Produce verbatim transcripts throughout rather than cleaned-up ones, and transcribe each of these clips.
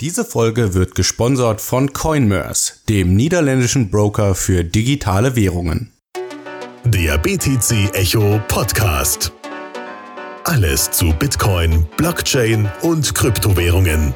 Diese Folge wird gesponsert von Coinmerce, dem niederländischen Broker für digitale Währungen. Der B T C Echo Podcast. Alles zu Bitcoin, Blockchain und Kryptowährungen.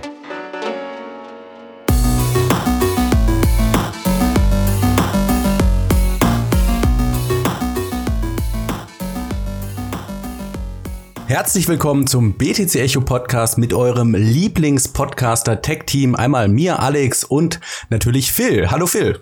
Herzlich willkommen zum B T C Echo Podcast mit eurem Lieblingspodcaster Tech Team. Einmal mir, Alex, und natürlich Phil. Hallo Phil.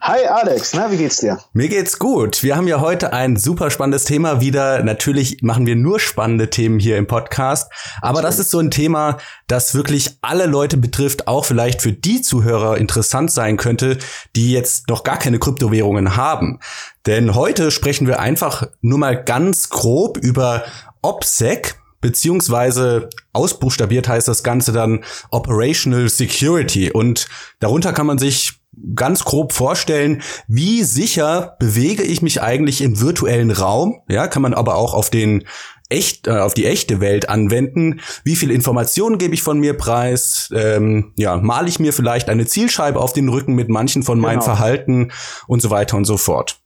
Hi Alex, na, wie geht's dir? Mir geht's gut. Wir haben ja heute ein super spannendes Thema wieder. Natürlich machen wir nur spannende Themen hier im Podcast. Aber das ist so ein Thema, das wirklich alle Leute betrifft, auch vielleicht für die Zuhörer interessant sein könnte, die jetzt noch gar keine Kryptowährungen haben. Denn heute sprechen wir einfach nur mal ganz grob über OPSEC, beziehungsweise ausbuchstabiert heißt das Ganze dann Operational Security. Und darunter kann man sich ganz grob vorstellen, wie sicher bewege ich mich eigentlich im virtuellen Raum? Ja, kann man aber auch auf den echt, äh, auf die echte Welt anwenden. Wie viel Informationen gebe ich von mir preis? Ähm, ja, male ich mir vielleicht eine Zielscheibe auf den Rücken mit manchen von meinem genau. Verhalten und so weiter und so fort.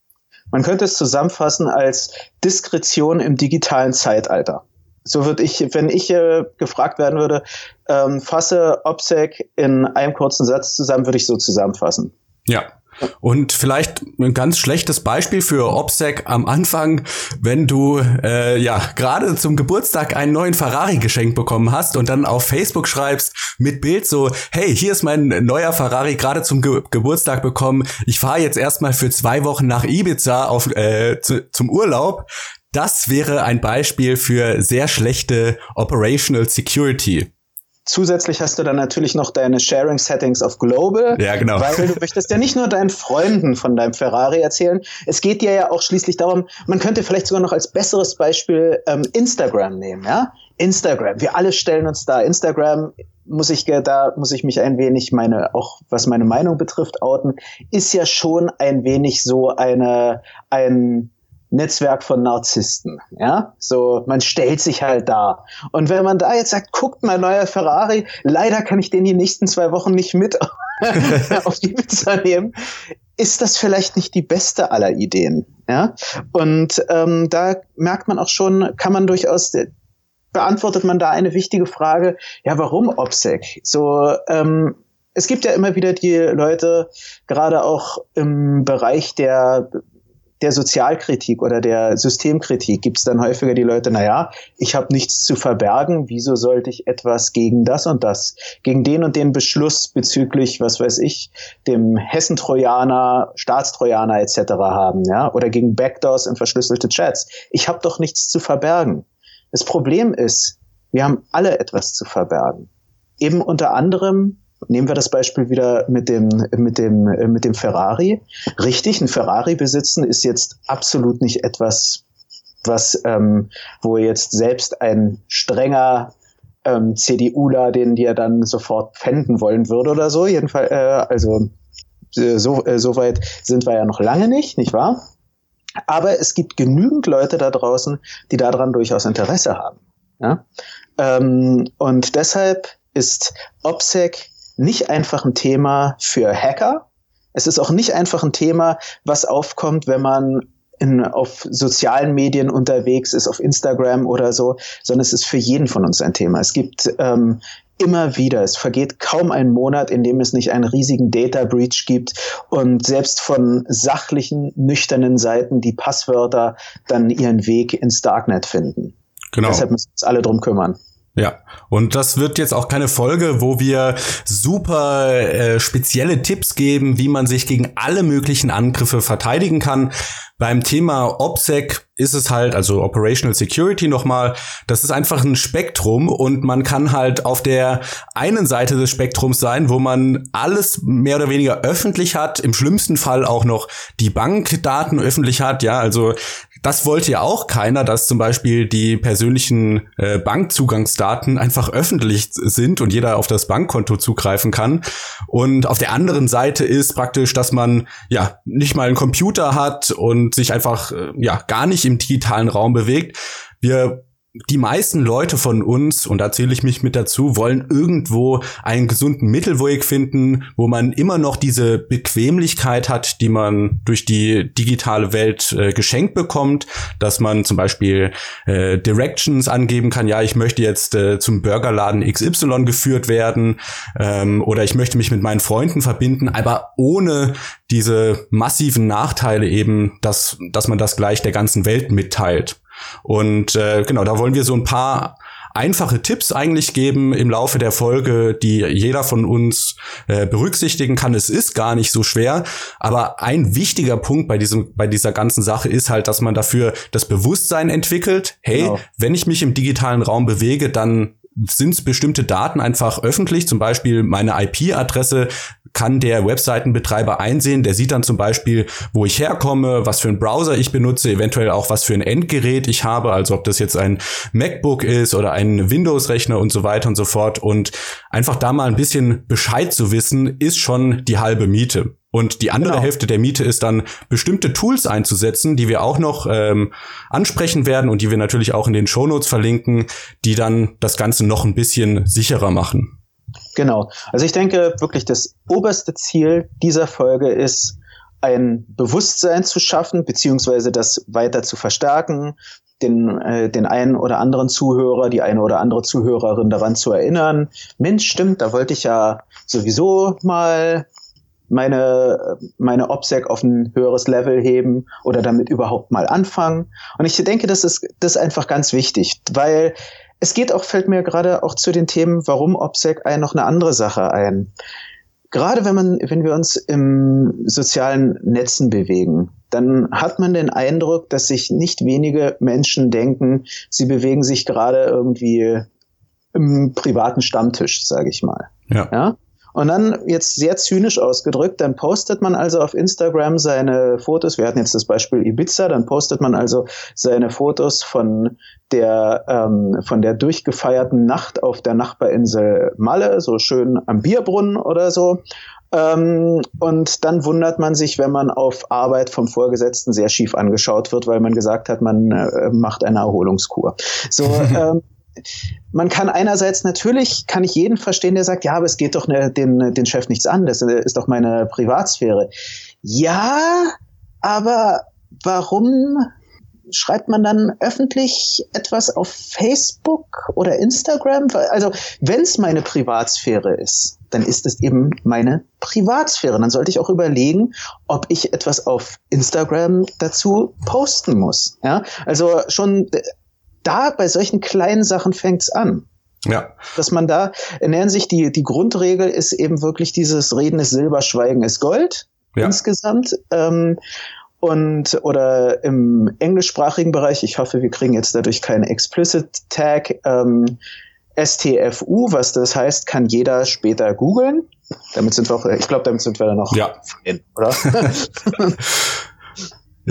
Man könnte es zusammenfassen als Diskretion im digitalen Zeitalter. So würde ich, wenn ich äh, gefragt werden würde, ähm, fasse OPSEC in einem kurzen Satz zusammen, würde ich so zusammenfassen. Ja. Und vielleicht ein ganz schlechtes Beispiel für OPSEC am Anfang, wenn du äh, ja gerade zum Geburtstag einen neuen Ferrari geschenkt bekommen hast und dann auf Facebook schreibst mit Bild so, hey, hier ist mein neuer Ferrari gerade zum Ge- Geburtstag bekommen, ich fahre jetzt erstmal für zwei Wochen nach Ibiza auf äh, zu, zum Urlaub. Das wäre ein Beispiel für sehr schlechte Operational Security. Zusätzlich hast du dann natürlich noch deine Sharing-Settings auf Global, ja, genau. Weil du möchtest ja nicht nur deinen Freunden von deinem Ferrari erzählen. Es geht dir ja auch schließlich darum, man könnte vielleicht sogar noch als besseres Beispiel ähm, Instagram nehmen. Ja? Instagram, wir alle stellen uns da. Instagram, muss ich da muss ich mich ein wenig, meine auch was meine Meinung betrifft, outen, ist ja schon ein wenig so eine ein Netzwerk von Narzissten, ja? So, man stellt sich halt da. Und wenn man da jetzt sagt, guckt mal, neuer Ferrari, leider kann ich den die nächsten zwei Wochen nicht mit auf die Pizza nehmen, ist das vielleicht nicht die beste aller Ideen, ja? Und ähm, da merkt man auch schon, kann man durchaus, beantwortet man da eine wichtige Frage, ja, warum OPSEC? So, ähm, es gibt ja immer wieder die Leute, gerade auch im Bereich der der Sozialkritik oder der Systemkritik gibt's dann häufiger die Leute, naja, ich habe nichts zu verbergen, wieso sollte ich etwas gegen das und das, gegen den und den Beschluss bezüglich, was weiß ich, dem Hessentrojaner, Staatstrojaner et cetera haben, ja, oder gegen Backdoors in verschlüsselte Chats. Ich habe doch nichts zu verbergen. Das Problem ist, wir haben alle etwas zu verbergen. Eben unter anderem, nehmen wir das Beispiel wieder mit dem, mit dem, mit dem Ferrari. Richtig, ein Ferrari besitzen ist jetzt absolut nicht etwas, was, ähm, wo jetzt selbst ein strenger ähm, CDUler, den die er dann sofort pfänden wollen würde oder so. Jedenfalls, äh, also äh, so äh, so weit sind wir ja noch lange nicht, nicht wahr? Aber es gibt genügend Leute da draußen, die daran durchaus Interesse haben. Ja? Ähm, und deshalb ist OPSEC nicht einfach ein Thema für Hacker. Es ist auch nicht einfach ein Thema, was aufkommt, wenn man in, auf sozialen Medien unterwegs ist, auf Instagram oder so, sondern es ist für jeden von uns ein Thema. Es gibt ähm, immer wieder, es vergeht kaum ein Monat, in dem es nicht einen riesigen Data Breach gibt und selbst von sachlichen, nüchternen Seiten die Passwörter dann ihren Weg ins Darknet finden. Genau. Deshalb müssen wir uns alle drum kümmern. Ja, und das wird jetzt auch keine Folge, wo wir super äh, spezielle Tipps geben, wie man sich gegen alle möglichen Angriffe verteidigen kann. Beim Thema OPSEC ist es halt, also Operational Security nochmal, das ist einfach ein Spektrum und man kann halt auf der einen Seite des Spektrums sein, wo man alles mehr oder weniger öffentlich hat, im schlimmsten Fall auch noch die Bankdaten öffentlich hat, ja, also das wollte ja auch keiner, dass zum Beispiel die persönlichen äh, Bankzugangsdaten einfach öffentlich sind und jeder auf das Bankkonto zugreifen kann. Und auf der anderen Seite ist praktisch, dass man ja nicht mal einen Computer hat und sich einfach äh, ja gar nicht im digitalen Raum bewegt. Wir die meisten Leute von uns, und da zähle ich mich mit dazu, wollen irgendwo einen gesunden Mittelweg finden, wo man immer noch diese Bequemlichkeit hat, die man durch die digitale Welt äh, geschenkt bekommt, dass man zum Beispiel äh, Directions angeben kann, ja, ich möchte jetzt äh, zum Burgerladen X Y geführt werden ähm, oder ich möchte mich mit meinen Freunden verbinden, aber ohne diese massiven Nachteile eben, dass, dass man das gleich der ganzen Welt mitteilt. Und äh, genau, da wollen wir so ein paar einfache Tipps eigentlich geben im Laufe der Folge, die jeder von uns äh, berücksichtigen kann. Es ist gar nicht so schwer, aber ein wichtiger Punkt bei diesem bei dieser ganzen Sache ist halt, dass man dafür das Bewusstsein entwickelt, hey, genau. Wenn ich mich im digitalen Raum bewege, dann sind bestimmte Daten einfach öffentlich, zum Beispiel meine I P-Adresse kann der Webseitenbetreiber einsehen. Der sieht dann zum Beispiel, wo ich herkomme, was für einen Browser ich benutze, eventuell auch was für ein Endgerät ich habe, also ob das jetzt ein MacBook ist oder ein Windows-Rechner und so weiter und so fort. Und einfach da mal ein bisschen Bescheid zu wissen, ist schon die halbe Miete. Und die andere genau. Hälfte der Miete ist dann, bestimmte Tools einzusetzen, die wir auch noch ähm, ansprechen werden und die wir natürlich auch in den Shownotes verlinken, die dann das Ganze noch ein bisschen sicherer machen. Genau. Also ich denke wirklich, das oberste Ziel dieser Folge ist, ein Bewusstsein zu schaffen, beziehungsweise das weiter zu verstärken, den, äh, den einen oder anderen Zuhörer, die eine oder andere Zuhörerin daran zu erinnern. Mensch, stimmt, da wollte ich ja sowieso mal meine, meine OPSEC auf ein höheres Level heben oder damit überhaupt mal anfangen. Und ich denke, das ist, das ist einfach ganz wichtig, weil es geht auch, fällt mir gerade auch zu den Themen, warum OPSEC ein, noch eine andere Sache ein. Gerade wenn man, wenn wir uns im sozialen Netzen bewegen, dann hat man den Eindruck, dass sich nicht wenige Menschen denken, sie bewegen sich gerade irgendwie im privaten Stammtisch, sage ich mal. Ja. Ja? Und dann jetzt sehr zynisch ausgedrückt, dann postet man also auf Instagram seine Fotos, wir hatten jetzt das Beispiel Ibiza, dann postet man also seine Fotos von der ähm, von der durchgefeierten Nacht auf der Nachbarinsel Malle, so schön am Bierbrunnen oder so. Ähm, und dann wundert man sich, wenn man auf Arbeit vom Vorgesetzten sehr schief angeschaut wird, weil man gesagt hat, man äh, macht eine Erholungskur. So, ähm, man kann einerseits natürlich, kann ich jeden verstehen, der sagt, ja, aber es geht doch ne, den, den Chef nichts an, das ist doch meine Privatsphäre. Ja, aber warum schreibt man dann öffentlich etwas auf Facebook oder Instagram? Also wenn es meine Privatsphäre ist, dann ist es eben meine Privatsphäre. Dann sollte ich auch überlegen, ob ich etwas auf Instagram dazu posten muss. Ja? Also schon da, bei solchen kleinen Sachen fängt's an. Ja. Dass man da, ernähren sich die, die Grundregel ist eben wirklich dieses Reden ist Silber, Schweigen ist Gold, ja, insgesamt. Ähm, und, oder im englischsprachigen Bereich, ich hoffe, wir kriegen jetzt dadurch keinen Explicit-Tag, ähm, S T F U, was das heißt, kann jeder später googeln. Damit sind wir auch, ich glaube, damit sind wir dann noch ja. in, oder?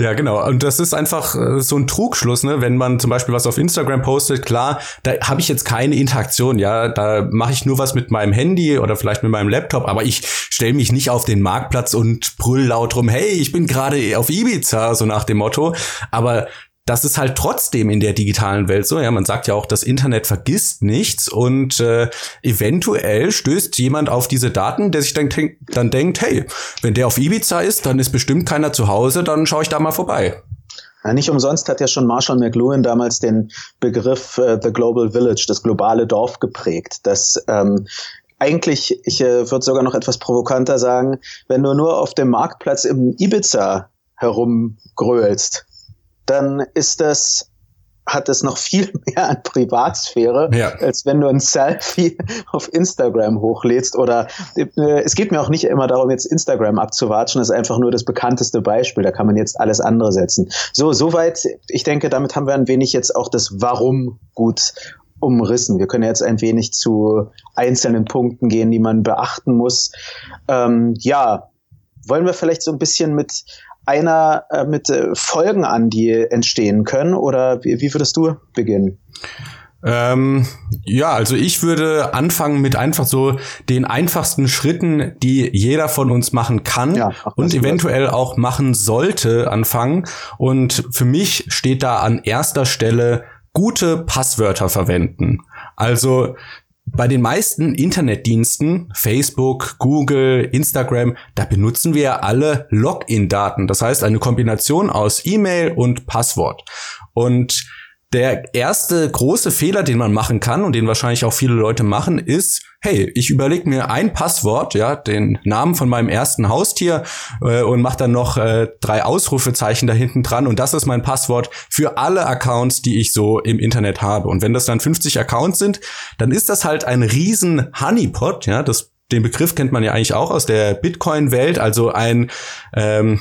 Ja, genau. Und das ist einfach so ein Trugschluss, ne? Wenn man zum Beispiel was auf Instagram postet, klar, da habe ich jetzt keine Interaktion, ja, da mache ich nur was mit meinem Handy oder vielleicht mit meinem Laptop, aber ich stelle mich nicht auf den Marktplatz und brüll laut rum, hey, ich bin gerade auf Ibiza, so nach dem Motto, aber das ist halt trotzdem in der digitalen Welt so. Ja, man sagt ja auch, das Internet vergisst nichts und äh, eventuell stößt jemand auf diese Daten, der sich dann, dann denkt, hey, wenn der auf Ibiza ist, dann ist bestimmt keiner zu Hause, dann schaue ich da mal vorbei. Ja, nicht umsonst hat ja schon Marshall McLuhan damals den Begriff äh, The Global Village, das globale Dorf, geprägt, dass ähm, eigentlich, ich äh, würde sogar noch etwas provokanter sagen, wenn du nur auf dem Marktplatz im Ibiza herumgröhlst, dann ist das, hat es noch viel mehr an Privatsphäre, ja, als wenn du ein Selfie auf Instagram hochlädst. Oder äh, es geht mir auch nicht immer darum, jetzt Instagram abzuwatschen, das ist einfach nur das bekannteste Beispiel, da kann man jetzt alles andere setzen. So, soweit, ich denke, damit haben wir ein wenig jetzt auch das Warum gut umrissen. Wir können jetzt ein wenig zu einzelnen Punkten gehen, die man beachten muss. Ähm, ja, wollen wir vielleicht so ein bisschen mit einer äh, mit äh, Folgen an, die entstehen können? Oder wie, wie würdest du beginnen? Ähm, ja, also ich würde anfangen mit einfach so den einfachsten Schritten, die jeder von uns machen kann, ja, und eventuell wird auch machen sollte, anfangen. Und für mich steht da an erster Stelle gute Passwörter verwenden. Also bei den meisten Internetdiensten, Facebook, Google, Instagram, da benutzen wir alle Login-Daten. Das heißt, eine Kombination aus E-Mail und Passwort. Und der erste große Fehler, den man machen kann und den wahrscheinlich auch viele Leute machen, ist, hey, ich überlege mir ein Passwort, ja, den Namen von meinem ersten Haustier äh, und mache dann noch äh, drei Ausrufezeichen da hinten dran und das ist mein Passwort für alle Accounts, die ich so im Internet habe. Und wenn das dann fünfzig Accounts sind, dann ist das halt ein riesen Honeypot, ja, das, den Begriff kennt man ja eigentlich auch aus der Bitcoin-Welt, also ein ähm,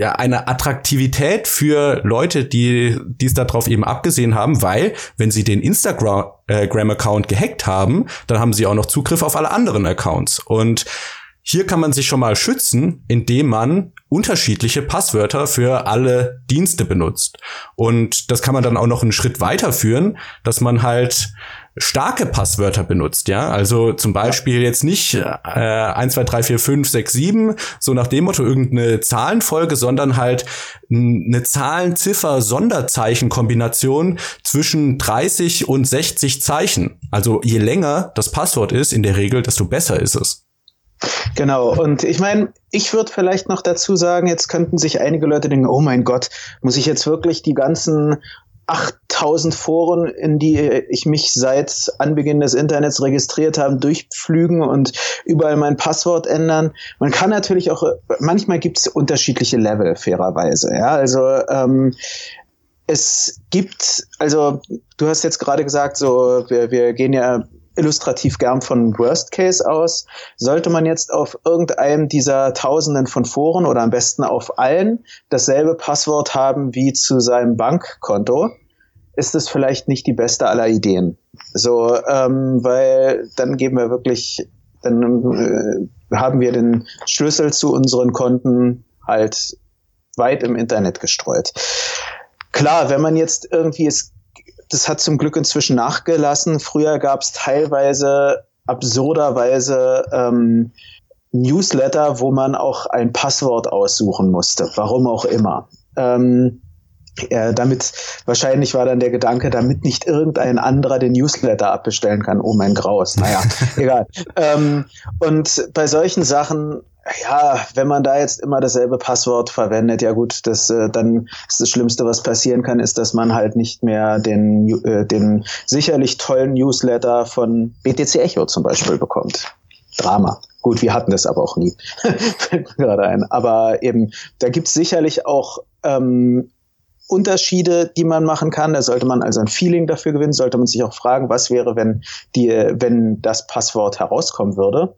ja, eine Attraktivität für Leute, die es darauf eben abgesehen haben, weil, wenn sie den Instagram-Account gehackt haben, dann haben sie auch noch Zugriff auf alle anderen Accounts. Und hier kann man sich schon mal schützen, indem man unterschiedliche Passwörter für alle Dienste benutzt. Und das kann man dann auch noch einen Schritt weiterführen, dass man halt starke Passwörter benutzt, ja, also zum Beispiel jetzt nicht äh, eins, zwei, drei, vier, fünf, sechs, sieben, so nach dem Motto irgendeine Zahlenfolge, sondern halt eine Zahlen-Ziffer-Sonderzeichen-Kombination zwischen dreißig und sechzig Zeichen. Also je länger das Passwort ist, in der Regel, desto besser ist es. Genau, und ich meine, ich würde vielleicht noch dazu sagen, jetzt könnten sich einige Leute denken, oh mein Gott, muss ich jetzt wirklich die ganzen achttausend Foren, in die ich mich seit Anbeginn des Internets registriert habe, durchpflügen und überall mein Passwort ändern. Man kann natürlich auch, manchmal gibt es unterschiedliche Level, fairerweise. Ja, also ähm, es gibt, also du hast jetzt gerade gesagt, so wir, wir gehen ja illustrativ gern von Worst Case aus. Sollte man jetzt auf irgendeinem dieser Tausenden von Foren oder am besten auf allen dasselbe Passwort haben wie zu seinem Bankkonto, ist es vielleicht nicht die beste aller Ideen. So, ähm, weil dann geben wir wirklich, dann äh, haben wir den Schlüssel zu unseren Konten halt weit im Internet gestreut. Klar, wenn man jetzt irgendwie es Das hat zum Glück inzwischen nachgelassen. Früher gab es teilweise absurderweise ähm, Newsletter, wo man auch ein Passwort aussuchen musste, warum auch immer. Ähm, äh, damit wahrscheinlich war dann der Gedanke, damit nicht irgendein anderer den Newsletter abbestellen kann. Oh mein Graus, naja, egal. Ähm, und bei solchen Sachen, ja, wenn man da jetzt immer dasselbe Passwort verwendet, ja gut, das äh, dann ist das Schlimmste, was passieren kann, ist, dass man halt nicht mehr den äh, den sicherlich tollen Newsletter von B T C Echo zum Beispiel bekommt. Drama. Gut, wir hatten das aber auch nie. Fällt mir gerade ein. Aber eben, da gibt's sicherlich auch ähm, Unterschiede, die man machen kann. Da sollte man also ein Feeling dafür gewinnen. Sollte man sich auch fragen, was wäre, wenn die, wenn das Passwort herauskommen würde.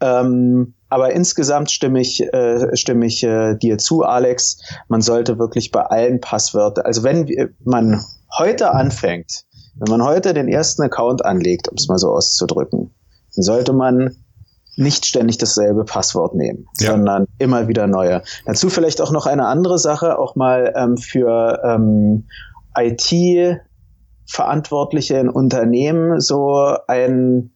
Ähm, aber insgesamt stimme ich, äh, stimme ich äh, dir zu, Alex. Man sollte wirklich bei allen Passwörtern, also wenn man heute anfängt, wenn man heute den ersten Account anlegt, um es mal so auszudrücken, dann sollte man nicht ständig dasselbe Passwort nehmen, ja, sondern immer wieder neue. Dazu vielleicht auch noch eine andere Sache, auch mal ähm, für ähm, I T-Verantwortliche in Unternehmen so ein,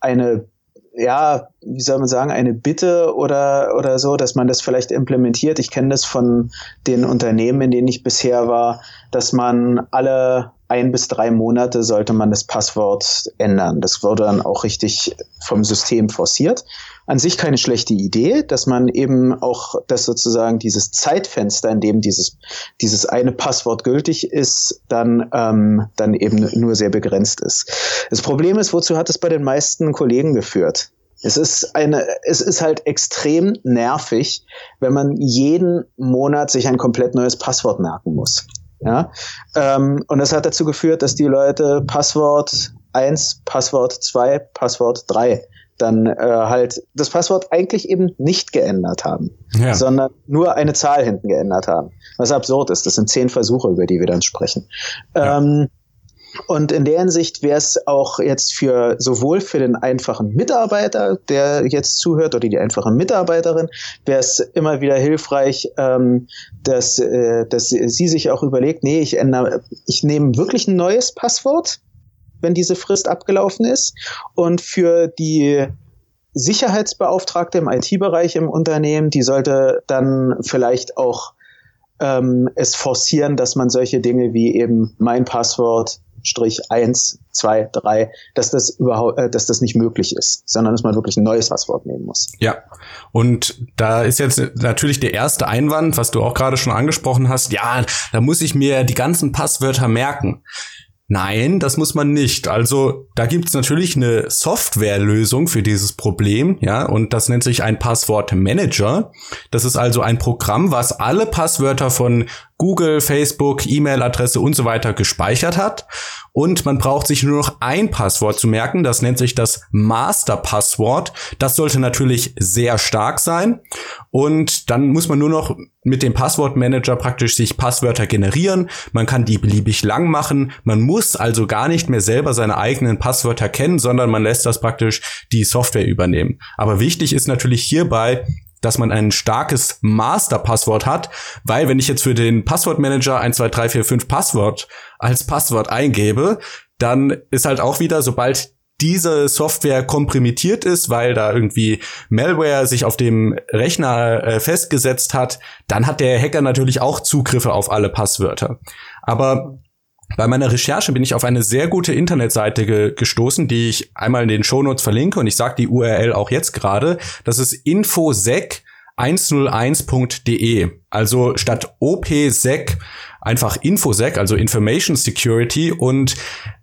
eine ja, wie soll man sagen, eine Bitte oder oder so, dass man das vielleicht implementiert. Ich kenne das von den Unternehmen, in denen ich bisher war, dass man alle ein bis drei Monate sollte man das Passwort ändern. Das wurde dann auch richtig vom System forciert. An sich keine schlechte Idee, dass man eben auch, dass sozusagen dieses Zeitfenster, in dem dieses dieses eine Passwort gültig ist, dann ähm, dann eben nur sehr begrenzt ist. Das Problem ist, wozu hat es bei den meisten Kollegen geführt? Es ist eine, es ist halt extrem nervig, wenn man jeden Monat sich ein komplett neues Passwort merken muss. Ja, ähm, und das hat dazu geführt, dass die Leute Passwort eins, Passwort zwei, Passwort drei dann äh, halt das Passwort eigentlich eben nicht geändert haben, ja, sondern nur eine Zahl hinten geändert haben. Was absurd ist, das sind zehn Versuche, über die wir dann sprechen. Ja. Ähm, und in der Hinsicht wäre es auch jetzt für sowohl für den einfachen Mitarbeiter, der jetzt zuhört, oder die einfache Mitarbeiterin, wäre es immer wieder hilfreich, ähm, dass, äh, dass sie sich auch überlegt, nee, ich ändere, ich nehme wirklich ein neues Passwort, wenn diese Frist abgelaufen ist. Und für die Sicherheitsbeauftragte im I T-Bereich im Unternehmen, die sollte dann vielleicht auch ähm, es forcieren, dass man solche Dinge wie eben mein Passwort null Strich eins, zwei, drei, dass das überhaupt, äh, dass das nicht möglich ist, sondern dass man wirklich ein neues Passwort nehmen muss. Ja, und da ist jetzt natürlich der erste Einwand, was du auch gerade schon angesprochen hast, ja, da muss ich mir die ganzen Passwörter merken. Nein, das muss man nicht. Also da gibt's natürlich eine Softwarelösung für dieses Problem, ja, und das nennt sich ein Passwortmanager. Das ist also ein Programm, was alle Passwörter von Google, Facebook, E-Mail-Adresse und so weiter gespeichert hat. Und man braucht sich nur noch ein Passwort zu merken. Das nennt sich das Masterpasswort. Das sollte natürlich sehr stark sein. Und dann muss man nur noch mit dem Passwortmanager praktisch sich Passwörter generieren. Man kann die beliebig lang machen. Man muss also gar nicht mehr selber seine eigenen Passwörter kennen, sondern man lässt das praktisch die Software übernehmen. Aber wichtig ist natürlich hierbei, dass man ein starkes Masterpasswort hat, weil wenn ich jetzt für den Passwortmanager eins, zwei, drei, vier, fünf Passwort als Passwort eingebe, dann ist halt auch wieder, sobald diese Software komprimiert ist, weil da irgendwie Malware sich auf dem Rechner äh, festgesetzt hat, dann hat der Hacker natürlich auch Zugriffe auf alle Passwörter. Aber bei meiner Recherche bin ich auf eine sehr gute Internetseite ge- gestoßen, die ich einmal in den Shownotes verlinke, und ich sage die U R L auch jetzt gerade. Das ist infosec eins null eins punkt de. Also statt O P sec einfach InfoSec, also Information Security, und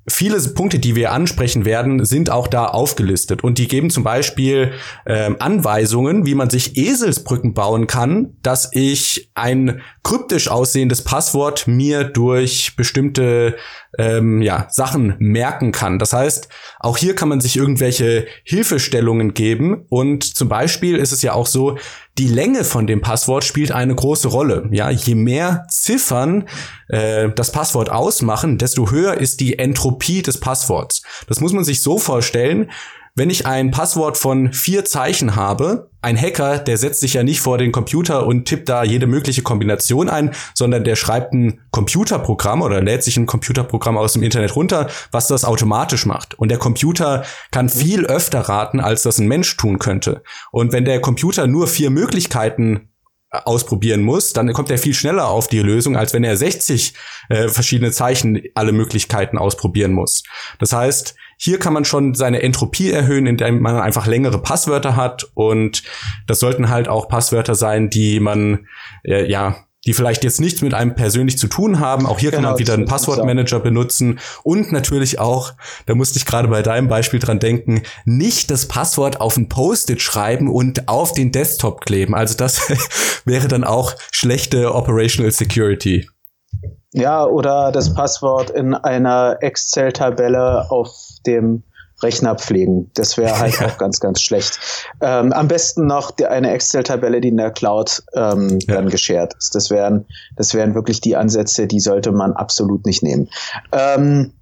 viele Punkte, die wir ansprechen werden, sind auch da aufgelistet, und die geben zum Beispiel äh, Anweisungen, wie man sich Eselsbrücken bauen kann, dass ich ein kryptisch aussehendes Passwort mir durch bestimmte ähm, ja, Sachen merken kann. Das heißt, auch hier kann man sich irgendwelche Hilfestellungen geben, und zum Beispiel ist es ja auch so, die Länge von dem Passwort spielt eine große Rolle. Ja, je mehr Ziffern äh, das Passwort ausmachen, desto höher ist die Entropie des Passworts. Das muss man sich so vorstellen, wenn ich ein Passwort von vier Zeichen habe, ein Hacker, der setzt sich ja nicht vor den Computer und tippt da jede mögliche Kombination ein, sondern der schreibt ein Computerprogramm oder lädt sich ein Computerprogramm aus dem Internet runter, was das automatisch macht. Und der Computer kann viel öfter raten, als das ein Mensch tun könnte. Und wenn der Computer nur vier Möglichkeiten ausprobieren muss, dann kommt er viel schneller auf die Lösung, als wenn er sechzig äh, verschiedene Zeichen alle Möglichkeiten ausprobieren muss. Das heißt, hier kann man schon seine Entropie erhöhen, indem man einfach längere Passwörter hat, und das sollten halt auch Passwörter sein, die man, äh, ja, die vielleicht jetzt nichts mit einem persönlich zu tun haben. Auch hier kann genau, man wieder einen Passwortmanager benutzen. Und natürlich auch, da musste ich gerade bei deinem Beispiel dran denken, nicht das Passwort auf ein Post-it schreiben und auf den Desktop kleben. Also das wäre dann auch schlechte Operational Security. Ja, oder das Passwort in einer Excel-Tabelle auf dem Rechner pflegen. Das wäre halt auch ganz, ganz schlecht. Ähm, am besten noch die, eine Excel-Tabelle, die in der Cloud ähm, ja. dann geshared ist. Das wären, das wären wirklich die Ansätze, die sollte man absolut nicht nehmen. Ähm,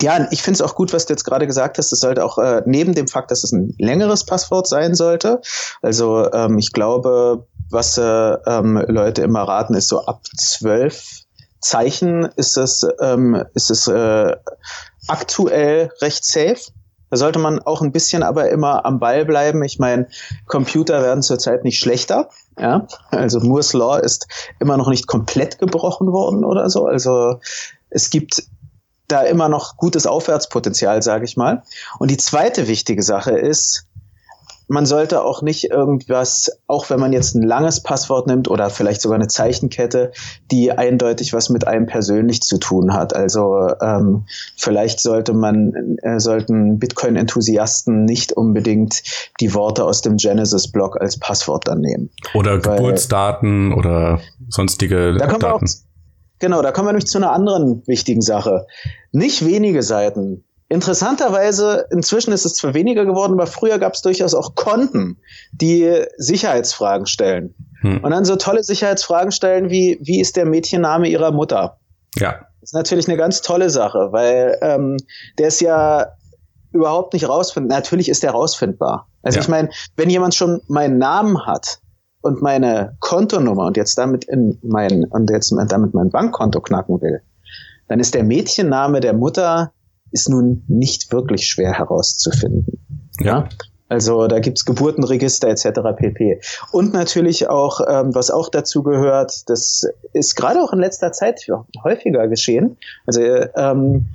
ja, ich finde es auch gut, was du jetzt gerade gesagt hast. Das sollte auch äh, neben dem Fakt, dass es ein längeres Passwort sein sollte. Also ähm, ich glaube, was äh, ähm, Leute immer raten, ist so ab zwölf Zeichen ist es, ähm, ist es äh, aktuell recht safe. Da sollte man auch ein bisschen aber immer am Ball bleiben. Ich meine, Computer werden zurzeit nicht schlechter. Ja? Also Moore's Law ist immer noch nicht komplett gebrochen worden oder so. Also es gibt da immer noch gutes Aufwärtspotenzial, sage ich mal. Und die zweite wichtige Sache ist, man sollte auch nicht irgendwas, auch wenn man jetzt ein langes Passwort nimmt oder vielleicht sogar eine Zeichenkette, die eindeutig was mit einem persönlich zu tun hat. Also ähm, vielleicht sollte man, äh, sollten Bitcoin-Enthusiasten nicht unbedingt die Worte aus dem Genesis-Blog als Passwort dann nehmen. Oder weil, Geburtsdaten oder sonstige da Daten. Auch, genau, da kommen wir nämlich zu einer anderen wichtigen Sache. Nicht wenige Seiten. Interessanterweise, inzwischen ist es zwar weniger geworden, aber früher gab es durchaus auch Konten, die Sicherheitsfragen stellen. Hm. Und dann so tolle Sicherheitsfragen stellen wie, wie ist der Mädchenname ihrer Mutter? Ja. Das ist natürlich eine ganz tolle Sache, weil ähm, der ist ja überhaupt nicht rausfindbar. Natürlich ist der rausfindbar. Also ja. Ich meine, wenn jemand schon meinen Namen hat und meine Kontonummer und jetzt damit in mein, und jetzt damit mein Bankkonto knacken will, dann ist der Mädchenname der Mutter ist nun nicht wirklich schwer herauszufinden. Ja. Also da gibt's Geburtenregister et cetera pp. Und natürlich auch, ähm, was auch dazu gehört, das ist gerade auch in letzter Zeit häufiger geschehen. Also ähm,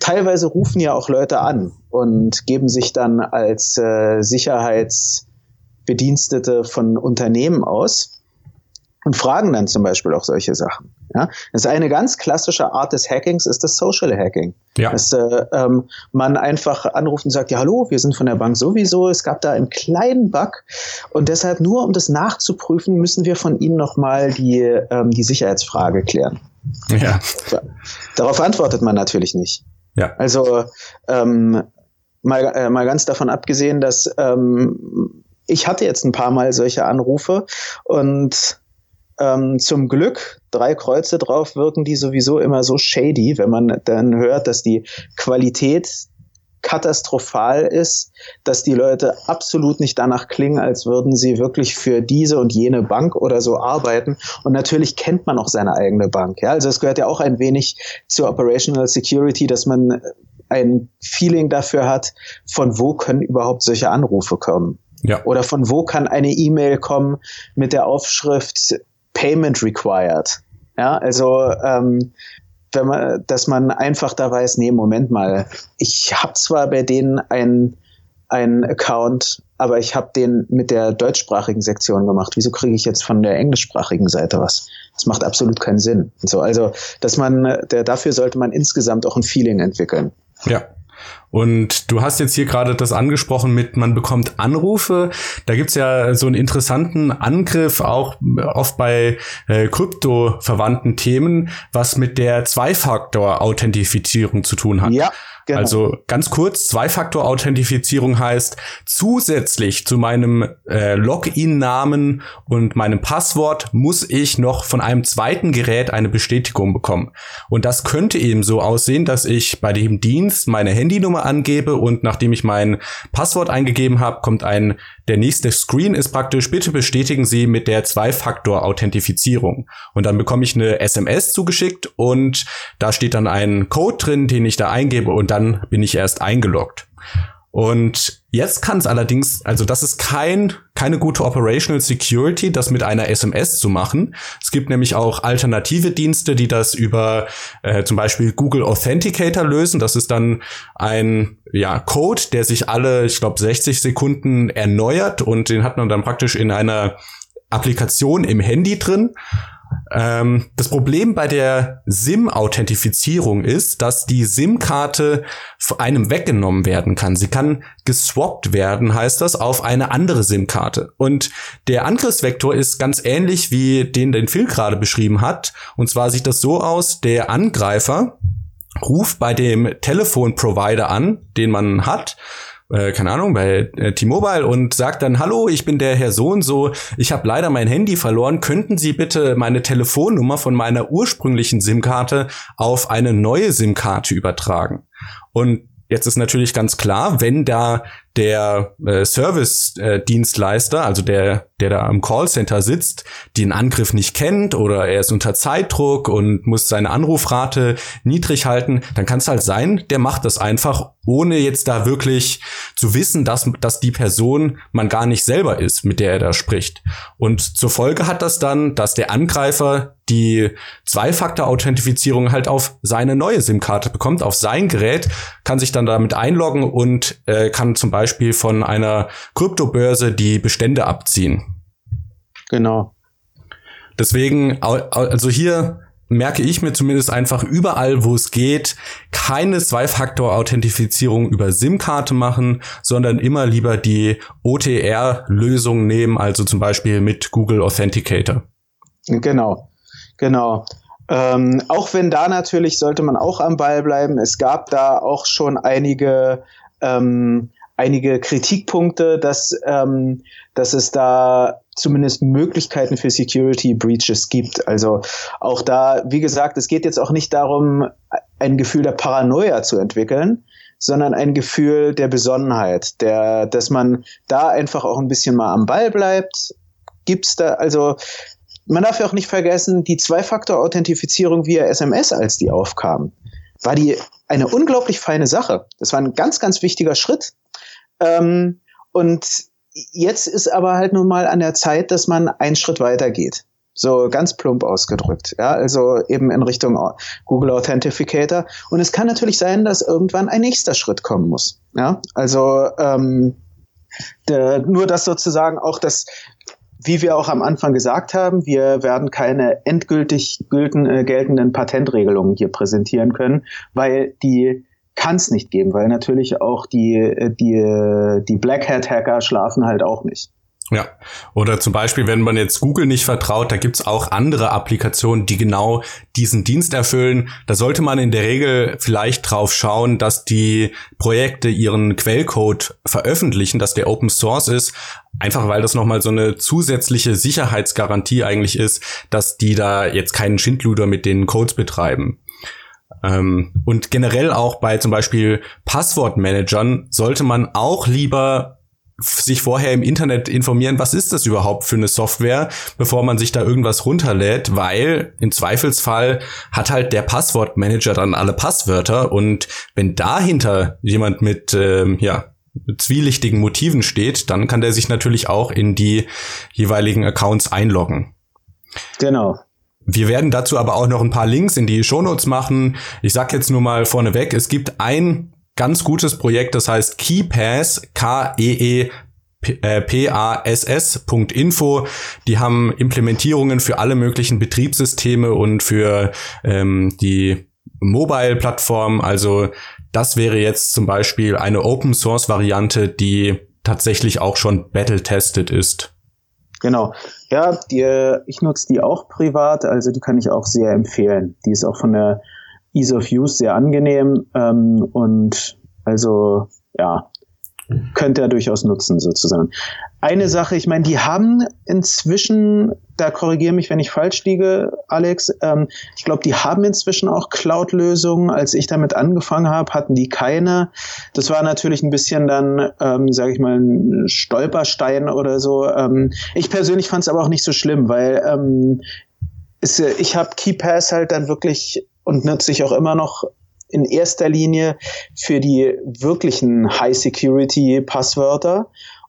teilweise rufen ja auch Leute an und geben sich dann als äh, Sicherheitsbedienstete von Unternehmen aus und fragen dann zum Beispiel auch solche Sachen. Ja? Das ist eine ganz klassische Art des Hackings, ist das Social Hacking. Ja. Dass äh, ähm, man einfach anruft und sagt, ja hallo, wir sind von der Bank sowieso, es gab da einen kleinen Bug und deshalb nur, um das nachzuprüfen, müssen wir von Ihnen nochmal die, ähm, die Sicherheitsfrage klären. Ja. Darauf antwortet man natürlich nicht. Ja. Also ähm, mal, äh, mal ganz davon abgesehen, dass ähm, ich hatte jetzt ein paar Mal solche Anrufe und Ähm, zum Glück, drei Kreuze drauf, wirken die sowieso immer so shady, wenn man dann hört, dass die Qualität katastrophal ist, dass die Leute absolut nicht danach klingen, als würden sie wirklich für diese und jene Bank oder so arbeiten. Und natürlich kennt man auch seine eigene Bank. Ja? Also es gehört ja auch ein wenig zur Operational Security, dass man ein Feeling dafür hat, von wo können überhaupt solche Anrufe kommen. Ja. Oder von wo kann eine E-Mail kommen mit der Aufschrift Payment required. Ja, also ähm, wenn man, dass man einfach da weiß, nee, Moment mal, ich habe zwar bei denen einen einen Account, aber ich habe den mit der deutschsprachigen Sektion gemacht. Wieso kriege ich jetzt von der englischsprachigen Seite was? Das macht absolut keinen Sinn. Und so, also, dass man, der, dafür sollte man insgesamt auch ein Feeling entwickeln. Ja. Und du hast jetzt hier gerade das angesprochen mit, man bekommt Anrufe. Da gibt's ja so einen interessanten Angriff auch oft bei äh, kryptoverwandten Themen, was mit der Zwei-Faktor-Authentifizierung zu tun hat. Ja, genau. Also ganz kurz, Zwei-Faktor-Authentifizierung heißt, zusätzlich zu meinem äh, Login-Namen und meinem Passwort muss ich noch von einem zweiten Gerät eine Bestätigung bekommen. Und das könnte eben so aussehen, dass ich bei dem Dienst meine Handynummer angebe und nachdem ich mein Passwort eingegeben habe, kommt ein, der nächste Screen ist praktisch, bitte bestätigen Sie mit der Zwei-Faktor-Authentifizierung. Und dann bekomme ich eine S M S zugeschickt und da steht dann ein Code drin, den ich da eingebe und dann bin ich erst eingeloggt. Und jetzt kann es allerdings, also das ist kein, keine gute Operational Security, das mit einer S M S zu machen. Es gibt nämlich auch alternative Dienste, die das über äh, zum Beispiel Google Authenticator lösen. Das ist dann ein ja Code, der sich alle, ich glaube, sechzig Sekunden erneuert und den hat man dann praktisch in einer Applikation im Handy drin. Ähm, das Problem bei der SIM-Authentifizierung ist, dass die SIM-Karte einem weggenommen werden kann. Sie kann geswappt werden, heißt das, auf eine andere SIM-Karte. Und der Angriffsvektor ist ganz ähnlich wie den, den Phil gerade beschrieben hat. Und zwar sieht das so aus, der Angreifer ruft bei dem Telefonprovider an, den man hat, keine Ahnung, bei T-Mobile und sagt dann, hallo, ich bin der Herr so und so, ich habe leider mein Handy verloren, könnten Sie bitte meine Telefonnummer von meiner ursprünglichen SIM-Karte auf eine neue SIM-Karte übertragen? Und jetzt ist natürlich ganz klar, wenn da der äh, Service-Dienstleister, äh, also der, der da am Callcenter sitzt, den Angriff nicht kennt oder er ist unter Zeitdruck und muss seine Anrufrate niedrig halten, dann kann es halt sein, der macht das einfach, ohne jetzt da wirklich zu wissen, dass, dass die Person man gar nicht selber ist, mit der er da spricht. Und zur Folge hat das dann, dass der Angreifer die Zwei-Faktor-Authentifizierung halt auf seine neue SIM-Karte bekommt, auf sein Gerät, kann sich dann damit einloggen und äh, kann zum Beispiel Beispiel von einer Kryptobörse die Bestände abziehen. Genau. Deswegen, also hier merke ich mir zumindest einfach überall, wo es geht, keine Zwei-Faktor-Authentifizierung über SIM-Karte machen, sondern immer lieber die O T R-Lösung nehmen, also zum Beispiel mit Google Authenticator. Genau, genau. Ähm, auch wenn da natürlich sollte man auch am Ball bleiben. Es gab da auch schon einige ähm, einige Kritikpunkte, dass, ähm, dass es da zumindest Möglichkeiten für Security Breaches gibt. Also auch da, wie gesagt, es geht jetzt auch nicht darum, ein Gefühl der Paranoia zu entwickeln, sondern ein Gefühl der Besonnenheit, der, dass man da einfach auch ein bisschen mal am Ball bleibt. Gibt's da, also man darf ja auch nicht vergessen, die Zwei-Faktor-Authentifizierung via S M S, als die aufkam, war die eine unglaublich feine Sache. Das war ein ganz, ganz wichtiger Schritt. Ähm, Und jetzt ist aber halt nun mal an der Zeit, dass man einen Schritt weiter geht. So ganz plump ausgedrückt. Ja, also eben in Richtung Google Authenticator. Und es kann natürlich sein, dass irgendwann ein nächster Schritt kommen muss. Ja, also ähm, de, nur das sozusagen auch das, wie wir auch am Anfang gesagt haben, wir werden keine endgültig gülten, äh, geltenden Patentregelungen hier präsentieren können, weil die kann es nicht geben, weil natürlich auch die, die, die Black Hat Hacker schlafen halt auch nicht. Ja, oder zum Beispiel, wenn man jetzt Google nicht vertraut, da gibt's auch andere Applikationen, die genau diesen Dienst erfüllen. Da sollte man in der Regel vielleicht drauf schauen, dass die Projekte ihren Quellcode veröffentlichen, dass der Open Source ist, einfach weil das nochmal so eine zusätzliche Sicherheitsgarantie eigentlich ist, dass die da jetzt keinen Schindluder mit den Codes betreiben. Und generell auch bei zum Beispiel Passwortmanagern sollte man auch lieber sich vorher im Internet informieren, was ist das überhaupt für eine Software, bevor man sich da irgendwas runterlädt, weil im Zweifelsfall hat halt der Passwortmanager dann alle Passwörter und wenn dahinter jemand mit ähm, ja zwielichtigen Motiven steht, dann kann der sich natürlich auch in die jeweiligen Accounts einloggen. Genau. Wir werden dazu aber auch noch ein paar Links in die Shownotes machen. Ich sag jetzt nur mal vorneweg, es gibt ein ganz gutes Projekt, das heißt KeePass, K E E P A S S Punkt info. Die haben Implementierungen für alle möglichen Betriebssysteme und für ähm, die Mobile-Plattform. Also das wäre jetzt zum Beispiel eine Open-Source-Variante, die tatsächlich auch schon battle-tested ist. Genau. Ja, die, ich nutze die auch privat, also die kann ich auch sehr empfehlen. Die ist auch von der Ease of Use sehr angenehm ähm, und also ja, könnt ihr durchaus nutzen sozusagen. Eine Sache, ich meine, die haben inzwischen, da korrigiere mich, wenn ich falsch liege, Alex, ähm, ich glaube, die haben inzwischen auch Cloud-Lösungen. Als ich damit angefangen habe, hatten die keine. Das war natürlich ein bisschen dann, ähm, sage ich mal, ein Stolperstein oder so. Ähm, ich persönlich fand es aber auch nicht so schlimm, weil ähm, es, ich habe KeePass halt dann wirklich und nutze ich auch immer noch in erster Linie für die wirklichen High-Security-Passwörter.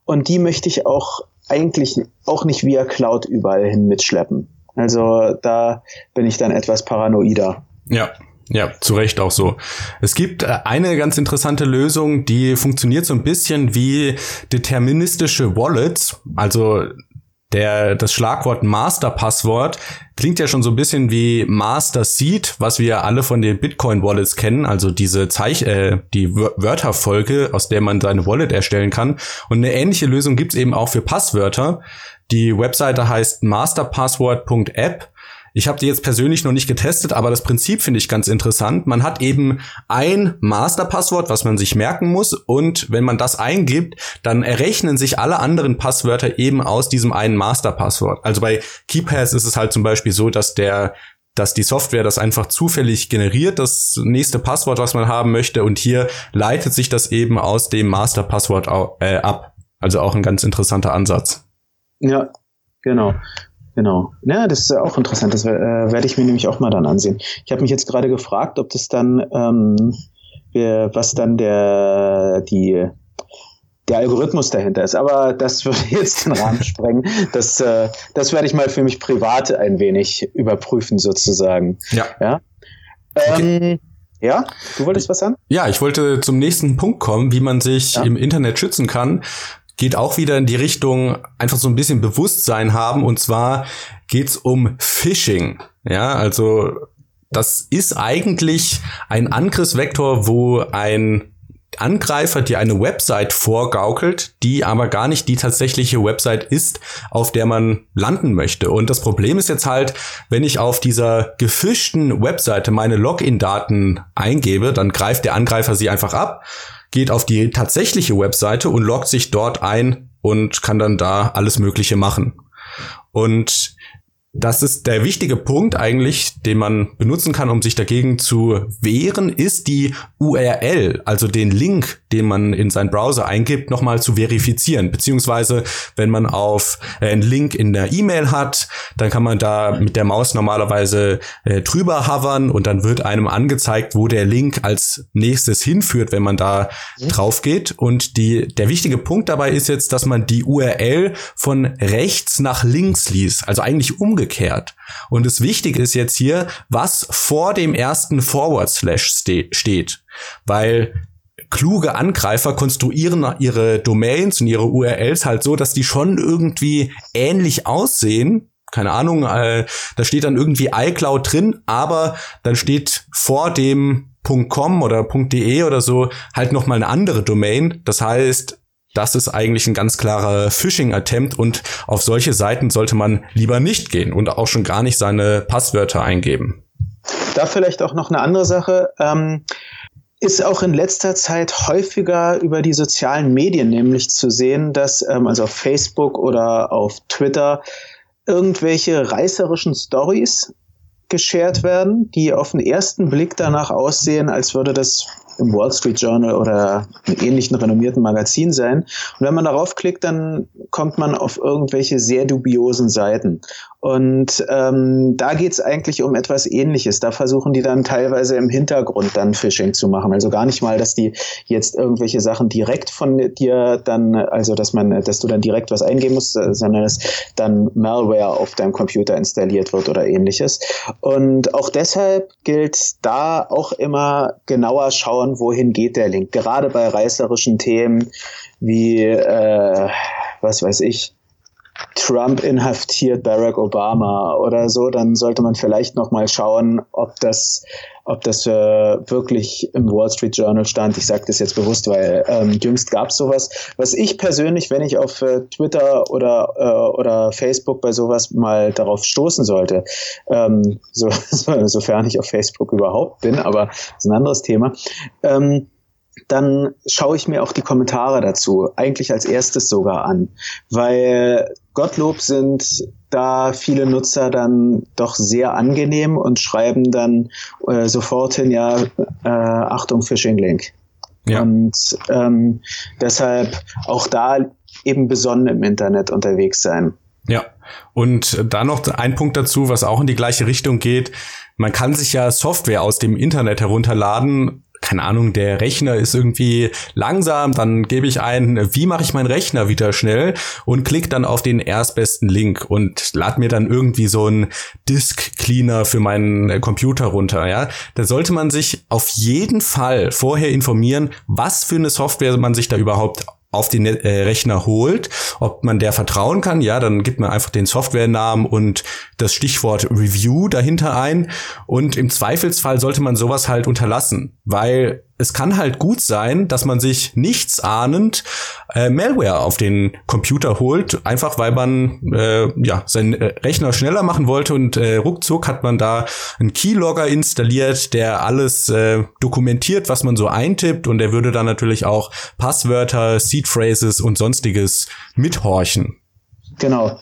Und die möchte ich auch eigentlich auch nicht via Cloud überall hin mitschleppen. Also da bin ich dann etwas paranoider. Ja, ja, zu Recht auch so. Es gibt eine ganz interessante Lösung, die funktioniert so ein bisschen wie deterministische Wallets. Also Der, das Schlagwort Masterpasswort klingt ja schon so ein bisschen wie Master Seed, was wir alle von den Bitcoin-Wallets kennen, also diese Zeich- äh, die Wörterfolge, aus der man seine Wallet erstellen kann. Und eine ähnliche Lösung gibt's eben auch für Passwörter. Die Webseite heißt masterpassword Punkt app. Ich habe die jetzt persönlich noch nicht getestet, aber das Prinzip finde ich ganz interessant. Man hat eben ein Masterpasswort, was man sich merken muss. Und wenn man das eingibt, dann errechnen sich alle anderen Passwörter eben aus diesem einen Masterpasswort. Also bei KeePass ist es halt zum Beispiel so, dass der, dass die Software das einfach zufällig generiert, das nächste Passwort, was man haben möchte. Und hier leitet sich das eben aus dem Masterpasswort ab. Also auch ein ganz interessanter Ansatz. Ja, genau. Genau. Ja, das ist auch interessant. Das äh, werde ich mir nämlich auch mal dann ansehen. Ich habe mich jetzt gerade gefragt, ob das dann, ähm, was dann der, die, der Algorithmus dahinter ist. Aber das würde jetzt den Rahmen sprengen. Das, äh, das werde ich mal für mich privat ein wenig überprüfen sozusagen. Ja. Ja. Ähm, okay. Ja, du wolltest was sagen? Ja, ich wollte zum nächsten Punkt kommen, wie man sich ja. im Internet schützen kann. Geht auch wieder in die Richtung, einfach so ein bisschen Bewusstsein haben. Und zwar geht's um Phishing. Ja, also das ist eigentlich ein Angriffsvektor, wo ein Angreifer dir eine Website vorgaukelt, die aber gar nicht die tatsächliche Website ist, auf der man landen möchte. Und das Problem ist jetzt halt, wenn ich auf dieser gefischten Webseite meine Login-Daten eingebe, dann greift der Angreifer sie einfach ab, geht auf die tatsächliche Webseite und loggt sich dort ein und kann dann da alles Mögliche machen. Und Das ist der wichtige Punkt eigentlich, den man benutzen kann, um sich dagegen zu wehren, ist die U R L, also den Link, den man in seinen Browser eingibt, nochmal zu verifizieren. Beziehungsweise, wenn man auf äh, einen Link in der E-Mail hat, dann kann man da mit der Maus normalerweise äh, drüber hovern und dann wird einem angezeigt, wo der Link als nächstes hinführt, wenn man da ja. drauf geht. Und die, der wichtige Punkt dabei ist jetzt, dass man die U R L von rechts nach links liest, also eigentlich umgekehrt. Gekehrt. Und das Wichtige ist jetzt hier, was vor dem ersten Forward Slash ste- steht, weil kluge Angreifer konstruieren ihre Domains und ihre U R Ls halt so, dass die schon irgendwie ähnlich aussehen. Keine Ahnung, äh, da steht dann irgendwie iCloud drin, aber dann steht vor dem .com oder .de oder so halt nochmal eine andere Domain. Das heißt, das ist eigentlich ein ganz klarer Phishing-Attempt und auf solche Seiten sollte man lieber nicht gehen und auch schon gar nicht seine Passwörter eingeben. Da vielleicht auch noch eine andere Sache. Ähm, ist auch in letzter Zeit häufiger über die sozialen Medien nämlich zu sehen, dass ähm, also auf Facebook oder auf Twitter irgendwelche reißerischen Stories geshared werden, die auf den ersten Blick danach aussehen, als würde das im Wall Street Journal oder einem ähnlichen renommierten Magazin sein. Und wenn man darauf klickt, dann kommt man auf irgendwelche sehr dubiosen Seiten. Und ähm, da geht es eigentlich um etwas Ähnliches. Da versuchen die dann teilweise im Hintergrund dann Phishing zu machen. Also gar nicht mal, dass die jetzt irgendwelche Sachen direkt von dir dann, also dass man, dass du dann direkt was eingeben musst, sondern dass dann Malware auf deinem Computer installiert wird oder Ähnliches. Und auch deshalb gilt da auch immer genauer schauen, wohin geht der Link. Gerade bei reißerischen Themen wie, äh, was weiß ich, Trump inhaftiert Barack Obama oder so, dann sollte man vielleicht nochmal schauen, ob das, ob das äh, wirklich im Wall Street Journal stand. Ich sage das jetzt bewusst, weil ähm, jüngst gab es sowas. Was ich persönlich, wenn ich auf äh, Twitter oder, äh, oder Facebook bei sowas mal darauf stoßen sollte, ähm, so, sofern ich auf Facebook überhaupt bin, aber das ist ein anderes Thema, ähm, dann schaue ich mir auch die Kommentare dazu, eigentlich als erstes sogar an, weil Gottlob sind da viele Nutzer dann doch sehr angenehm und schreiben dann äh, sofort hin, ja, äh, Achtung, Phishing-Link. Ja. Und ähm, deshalb auch da eben besonnen im Internet unterwegs sein. Ja, und da noch ein Punkt dazu, was auch in die gleiche Richtung geht. Man kann sich ja Software aus dem Internet herunterladen, keine Ahnung, der Rechner ist irgendwie langsam, dann gebe ich ein, wie mache ich meinen Rechner wieder schnell und klicke dann auf den erstbesten Link und lade mir dann irgendwie so einen Disk-Cleaner für meinen Computer runter, ja. Da sollte man sich auf jeden Fall vorher informieren, was für eine Software man sich da überhaupt auf den äh, Rechner holt, ob man der vertrauen kann, ja, dann gibt man einfach den Softwarenamen und das Stichwort Review dahinter ein und im Zweifelsfall sollte man sowas halt unterlassen, weil es kann halt gut sein, dass man sich nichts ahnend äh, Malware auf den Computer holt, einfach weil man äh, ja seinen Rechner schneller machen wollte und äh, ruckzuck hat man da einen Keylogger installiert, der alles äh, dokumentiert, was man so eintippt und der würde dann natürlich auch Passwörter, Seed Phrases und sonstiges mithorchen. Genau.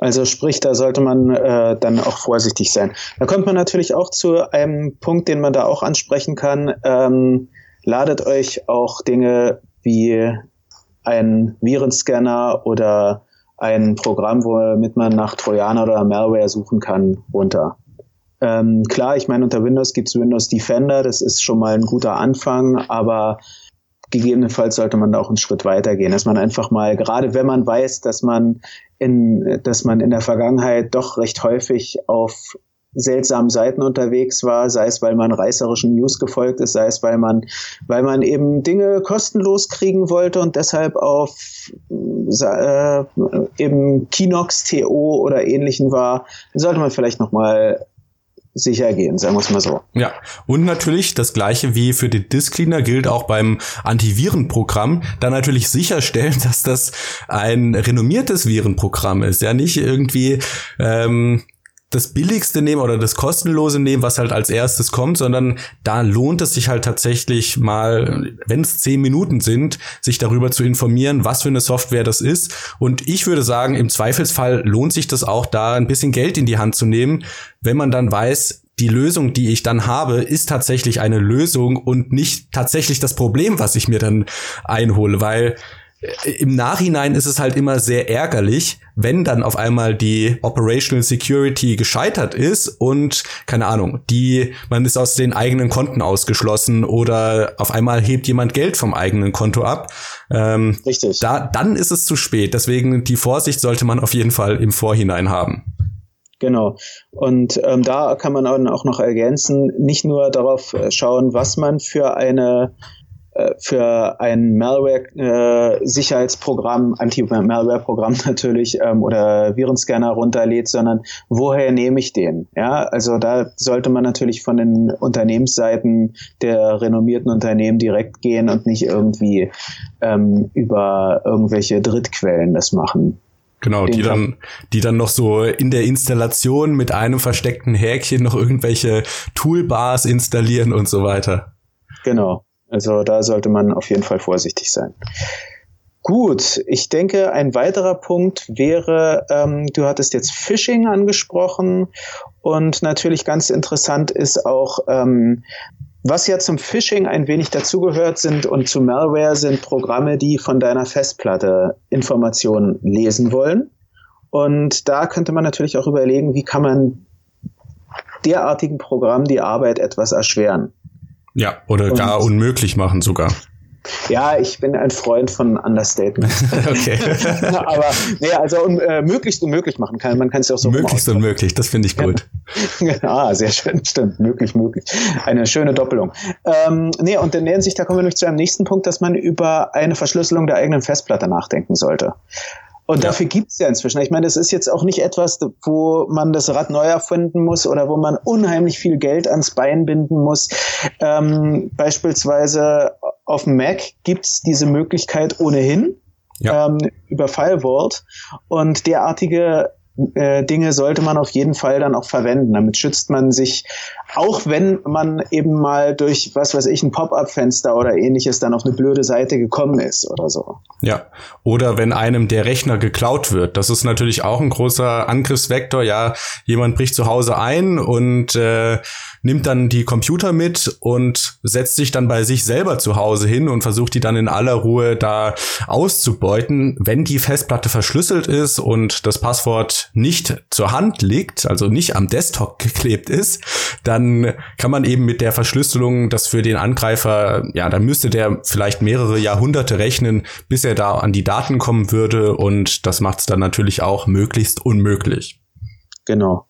Also sprich, da sollte man äh, dann auch vorsichtig sein. Da kommt man natürlich auch zu einem Punkt, den man da auch ansprechen kann. Ähm, ladet euch auch Dinge wie einen Virenscanner oder ein Programm, womit man nach Trojaner oder Malware suchen kann, runter. Ähm, klar, ich meine, unter Windows gibt's Windows Defender, das ist schon mal ein guter Anfang, aber gegebenenfalls sollte man da auch einen Schritt weitergehen, dass man einfach mal, gerade wenn man weiß, dass man in, dass man in der Vergangenheit doch recht häufig auf seltsamen Seiten unterwegs war, sei es, weil man reißerischen News gefolgt ist, sei es, weil man, weil man eben Dinge kostenlos kriegen wollte und deshalb auf äh, eben Kinox, T O oder Ähnlichen war, dann sollte man vielleicht nochmal sicher gehen, sagen wir es mal so. Ja, und natürlich das Gleiche wie für den Disk Cleaner gilt auch beim Antivirenprogramm, da natürlich sicherstellen, dass das ein renommiertes Virenprogramm ist, ja nicht irgendwie ähm, das Billigste nehmen oder das Kostenlose nehmen, was halt als erstes kommt, sondern da lohnt es sich halt tatsächlich mal, wenn es zehn Minuten sind, sich darüber zu informieren, was für eine Software das ist. Und ich würde sagen, im Zweifelsfall lohnt sich das auch, da ein bisschen Geld in die Hand zu nehmen, wenn man dann weiß, die Lösung, die ich dann habe, ist tatsächlich eine Lösung und nicht tatsächlich das Problem, was ich mir dann einhole, weil im Nachhinein ist es halt immer sehr ärgerlich, wenn dann auf einmal die Operational Security gescheitert ist und, keine Ahnung, die man ist aus den eigenen Konten ausgeschlossen oder auf einmal hebt jemand Geld vom eigenen Konto ab. Ähm, Richtig. Da, dann ist es zu spät. Deswegen die Vorsicht sollte man auf jeden Fall im Vorhinein haben. Genau. Und ähm, da kann man auch noch ergänzen, nicht nur darauf schauen, was man für eine für ein Malware-Sicherheitsprogramm, Anti-Malware-Programm natürlich ähm, oder Virenscanner runterlädt, sondern woher nehme ich den? Ja, also da sollte man natürlich von den Unternehmensseiten der renommierten Unternehmen direkt gehen und nicht irgendwie ähm, über irgendwelche Drittquellen das machen. Genau, die dann, die dann noch so in der Installation mit einem versteckten Häkchen noch irgendwelche Toolbars installieren und so weiter. Genau. Also da sollte man auf jeden Fall vorsichtig sein. Gut, ich denke, ein weiterer Punkt wäre, ähm, du hattest jetzt Phishing angesprochen und natürlich ganz interessant ist auch, ähm, was ja zum Phishing ein wenig dazugehört sind und zu Malware sind Programme, die von deiner Festplatte Informationen lesen wollen. Und da könnte man natürlich auch überlegen, wie kann man derartigen Programmen die Arbeit etwas erschweren. Ja, oder und, gar unmöglich machen sogar. Ja, ich bin ein Freund von Understatement. Okay. Aber, nee, also un, äh, möglichst unmöglich machen kann. Man kann es ja auch so möglichst unmöglich, das finde ich gut. Ah, sehr schön, stimmt. Möglich, möglich. Eine schöne Doppelung. Ähm, nee, und in der Hinsicht, da kommen wir nämlich zu einem nächsten Punkt, dass man über eine Verschlüsselung der eigenen Festplatte nachdenken sollte. Und ja. Dafür gibt's ja inzwischen. Ich meine, das ist jetzt auch nicht etwas, wo man das Rad neu erfinden muss oder wo man unheimlich viel Geld ans Bein binden muss. Ähm, beispielsweise auf dem Mac gibt's diese Möglichkeit ohnehin, ja. ähm, über FileVault. Und derartige äh, Dinge sollte man auf jeden Fall dann auch verwenden. Damit schützt man sich, auch wenn man eben mal durch, was weiß ich, ein Pop-up-Fenster oder ähnliches dann auf eine blöde Seite gekommen ist oder so. Ja, oder wenn einem der Rechner geklaut wird. Das ist natürlich auch ein großer Angriffsvektor. Ja, jemand bricht zu Hause ein und äh, nimmt dann die Computer mit und setzt sich dann bei sich selber zu Hause hin und versucht die dann in aller Ruhe da auszubeuten. Wenn die Festplatte verschlüsselt ist und das Passwort nicht zur Hand liegt, also nicht am Desktop geklebt ist, dann Dann kann man eben mit der Verschlüsselung, das für den Angreifer, ja, da müsste der vielleicht mehrere Jahrhunderte rechnen, bis er da an die Daten kommen würde und das macht es dann natürlich auch möglichst unmöglich. Genau.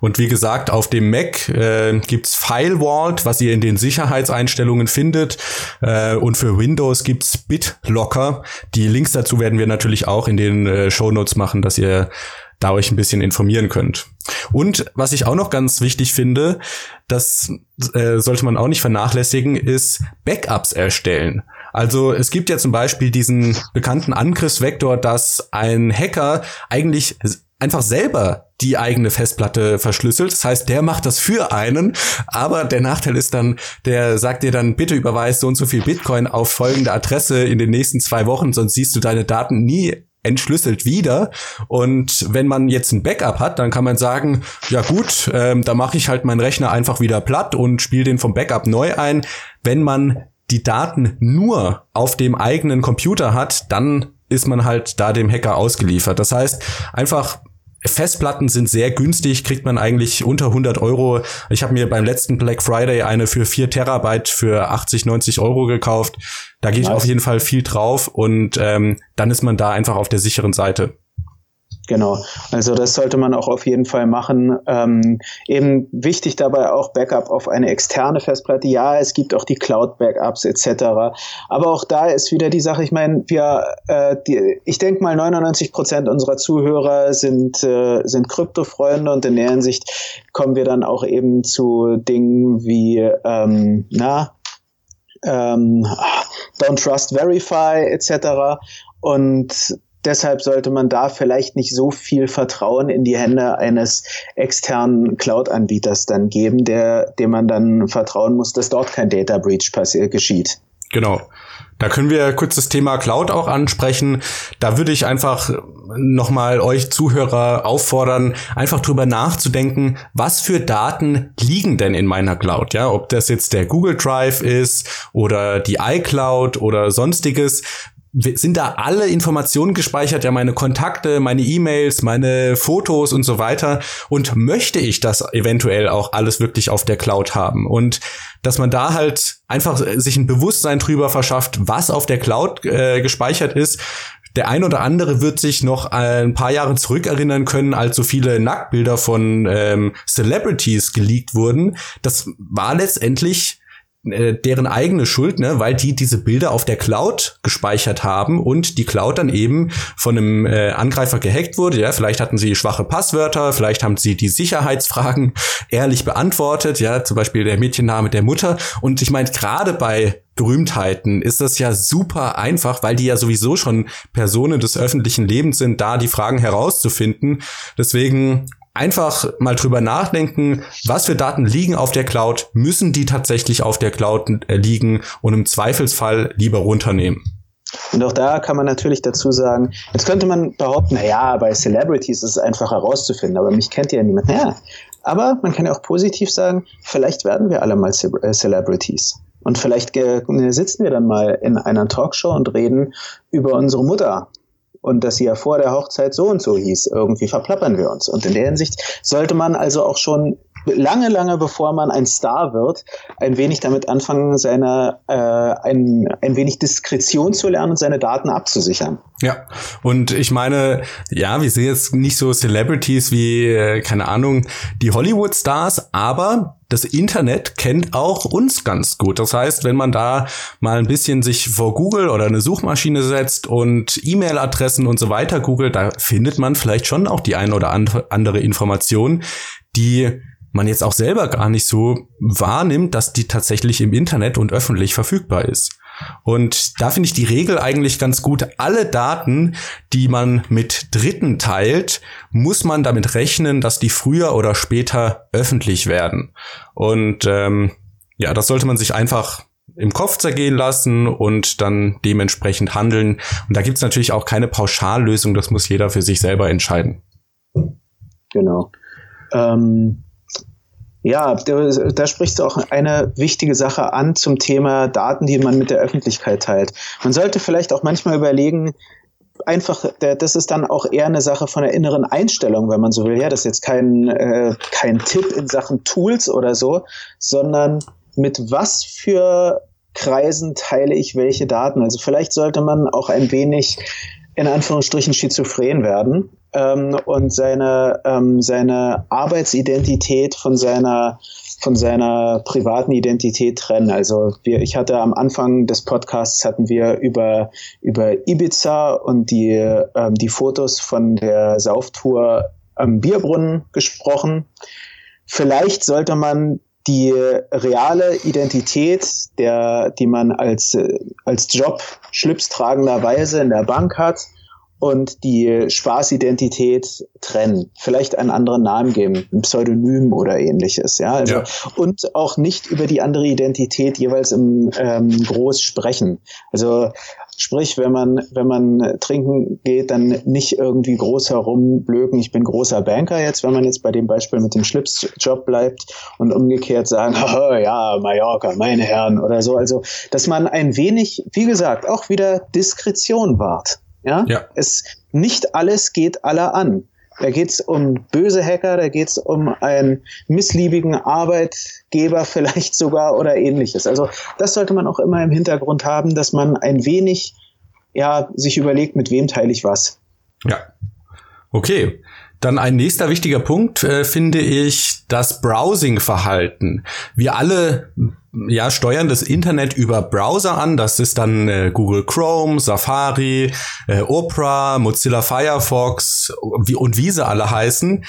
Und wie gesagt, auf dem Mac äh, gibt's FileVault, was ihr in den Sicherheitseinstellungen findet. Äh, und für Windows gibt's BitLocker. Die Links dazu werden wir natürlich auch in den äh, Shownotes machen, dass ihr da euch ein bisschen informieren könnt. Und was ich auch noch ganz wichtig finde, das äh, sollte man auch nicht vernachlässigen, ist Backups erstellen. Also es gibt ja zum Beispiel diesen bekannten Angriffsvektor, dass ein Hacker eigentlich einfach selber die eigene Festplatte verschlüsselt. Das heißt, der macht das für einen, aber der Nachteil ist dann, der sagt dir dann, bitte überweist so und so viel Bitcoin auf folgende Adresse in den nächsten zwei Wochen, sonst siehst du deine Daten nie entschlüsselt wieder. Und wenn man jetzt ein Backup hat, dann kann man sagen, ja gut, ähm, da mache ich halt meinen Rechner einfach wieder platt und spiele den vom Backup neu ein. Wenn man die Daten nur auf dem eigenen Computer hat, dann ist man halt da dem Hacker ausgeliefert. Das heißt, einfach Festplatten sind sehr günstig, kriegt man eigentlich unter hundert Euro. Ich habe mir beim letzten Black Friday eine für vier Terabyte für achtzig, neunzig Euro gekauft. Da gehe ich auf jeden Fall viel drauf und ähm, dann ist man da einfach auf der sicheren Seite. Genau, also das sollte man auch auf jeden Fall machen. Ähm, eben wichtig dabei auch Backup auf eine externe Festplatte. Ja, es gibt auch die Cloud-Backups et cetera. Aber auch da ist wieder die Sache, ich meine, wir, äh, die, ich denke mal, neunundneunzig Prozent unserer Zuhörer sind äh, sind Kryptofreunde und in der Hinsicht kommen wir dann auch eben zu Dingen wie, ähm, na, ähm, Don't Trust Verify et cetera. Und Deshalb sollte man da vielleicht nicht so viel Vertrauen in die Hände eines externen Cloud-Anbieters dann geben, der, dem man dann vertrauen muss, dass dort kein Data Breach passiert, geschieht. Genau. Da können wir kurz das Thema Cloud auch ansprechen. Da würde ich einfach nochmal euch Zuhörer auffordern, einfach drüber nachzudenken, was für Daten liegen denn in meiner Cloud? Ja, ob das jetzt der Google Drive ist oder die iCloud oder sonstiges. Sind da alle Informationen gespeichert, ja, meine Kontakte, meine E-Mails, meine Fotos und so weiter, und möchte ich das eventuell auch alles wirklich auf der Cloud haben, und dass man da halt einfach sich ein Bewusstsein drüber verschafft, was auf der Cloud äh, gespeichert ist. Der ein oder andere wird sich noch ein paar Jahre zurückerinnern können, als so viele Nacktbilder von ähm, Celebrities geleakt wurden. Das war letztendlich deren eigene Schuld, ne, weil die diese Bilder auf der Cloud gespeichert haben und die Cloud dann eben von einem äh, Angreifer gehackt wurde. Ja, vielleicht hatten sie schwache Passwörter, vielleicht haben sie die Sicherheitsfragen ehrlich beantwortet, ja, zum Beispiel der Mädchenname der Mutter. Und ich meine, gerade bei Berühmtheiten ist das ja super einfach, weil die ja sowieso schon Personen des öffentlichen Lebens sind, da die Fragen herauszufinden. Deswegen einfach mal drüber nachdenken, was für Daten liegen auf der Cloud, müssen die tatsächlich auf der Cloud liegen, und im Zweifelsfall lieber runternehmen. Und auch da kann man natürlich dazu sagen, jetzt könnte man behaupten, naja, bei Celebrities ist es einfach herauszufinden, aber mich kennt ja niemand. Naja, aber man kann ja auch positiv sagen, vielleicht werden wir alle mal Ce- äh, Celebrities. Und vielleicht ge- sitzen wir dann mal in einer Talkshow und reden über unsere Mutter. Und dass sie ja vor der Hochzeit so und so hieß, irgendwie verplappern wir uns. Und in der Hinsicht sollte man also auch schon lange, lange bevor man ein Star wird, ein wenig damit anfangen, seine äh, ein, ein wenig Diskretion zu lernen und seine Daten abzusichern. Ja, und ich meine, ja, wir sehen jetzt nicht so Celebrities wie, keine Ahnung, die Hollywood-Stars, aber das Internet kennt auch uns ganz gut. Das heißt, wenn man da mal ein bisschen sich vor Google oder eine Suchmaschine setzt und E-Mail-Adressen und so weiter googelt, da findet man vielleicht schon auch die ein oder andere Information, die man jetzt auch selber gar nicht so wahrnimmt, dass die tatsächlich im Internet und öffentlich verfügbar ist. Und da finde ich die Regel eigentlich ganz gut. Alle Daten, die man mit Dritten teilt, muss man damit rechnen, dass die früher oder später öffentlich werden. Und ähm, ja, das sollte man sich einfach im Kopf zergehen lassen und dann dementsprechend handeln. Und da gibt's natürlich auch keine Pauschallösung. Das muss jeder für sich selber entscheiden. Genau. Ähm Ja, da, da sprichst du auch eine wichtige Sache an zum Thema Daten, die man mit der Öffentlichkeit teilt. Man sollte vielleicht auch manchmal überlegen, einfach, das ist dann auch eher eine Sache von der inneren Einstellung, wenn man so will. Ja, das ist jetzt kein, äh, kein Tipp in Sachen Tools oder so, sondern mit was für Kreisen teile ich welche Daten. Also vielleicht sollte man auch ein wenig in Anführungsstrichen schizophren werden ähm, und seine ähm, seine Arbeitsidentität von seiner von seiner privaten Identität trennen. Also wir, ich hatte am Anfang des Podcasts hatten wir über über Ibiza und die ähm, die Fotos von der Sauftour am Bierbrunnen gesprochen. Vielleicht sollte man die reale Identität, der, die man als, als Job schlipstragenderweise in der Bank hat, und die Spaßidentität trennen. Vielleicht einen anderen Namen geben, ein Pseudonym oder ähnliches. Ja, also, ja. Und auch nicht über die andere Identität jeweils im ähm, Groß sprechen. Also sprich, wenn man, wenn man trinken geht, dann nicht irgendwie groß herumblöken, ich bin großer Banker jetzt, wenn man jetzt bei dem Beispiel mit dem Schlipsjob bleibt, und umgekehrt sagen, oh, ja, Mallorca, meine Herren oder so. Also, dass man ein wenig, wie gesagt, auch wieder Diskretion wahrt. Ja? Ja. Es, nicht alles geht aller an. Da geht's um böse Hacker, da geht's um einen missliebigen Arbeitgeber vielleicht sogar oder ähnliches. Also das sollte man auch immer im Hintergrund haben, dass man ein wenig, ja, sich überlegt, mit wem teile ich was. Ja, okay. Dann ein nächster wichtiger Punkt, äh, finde ich, das Browsing-Verhalten. Wir alle ja steuern das Internet über Browser an. Das ist dann äh, Google Chrome, Safari, äh, Opera, Mozilla Firefox wie, und wie sie alle heißen.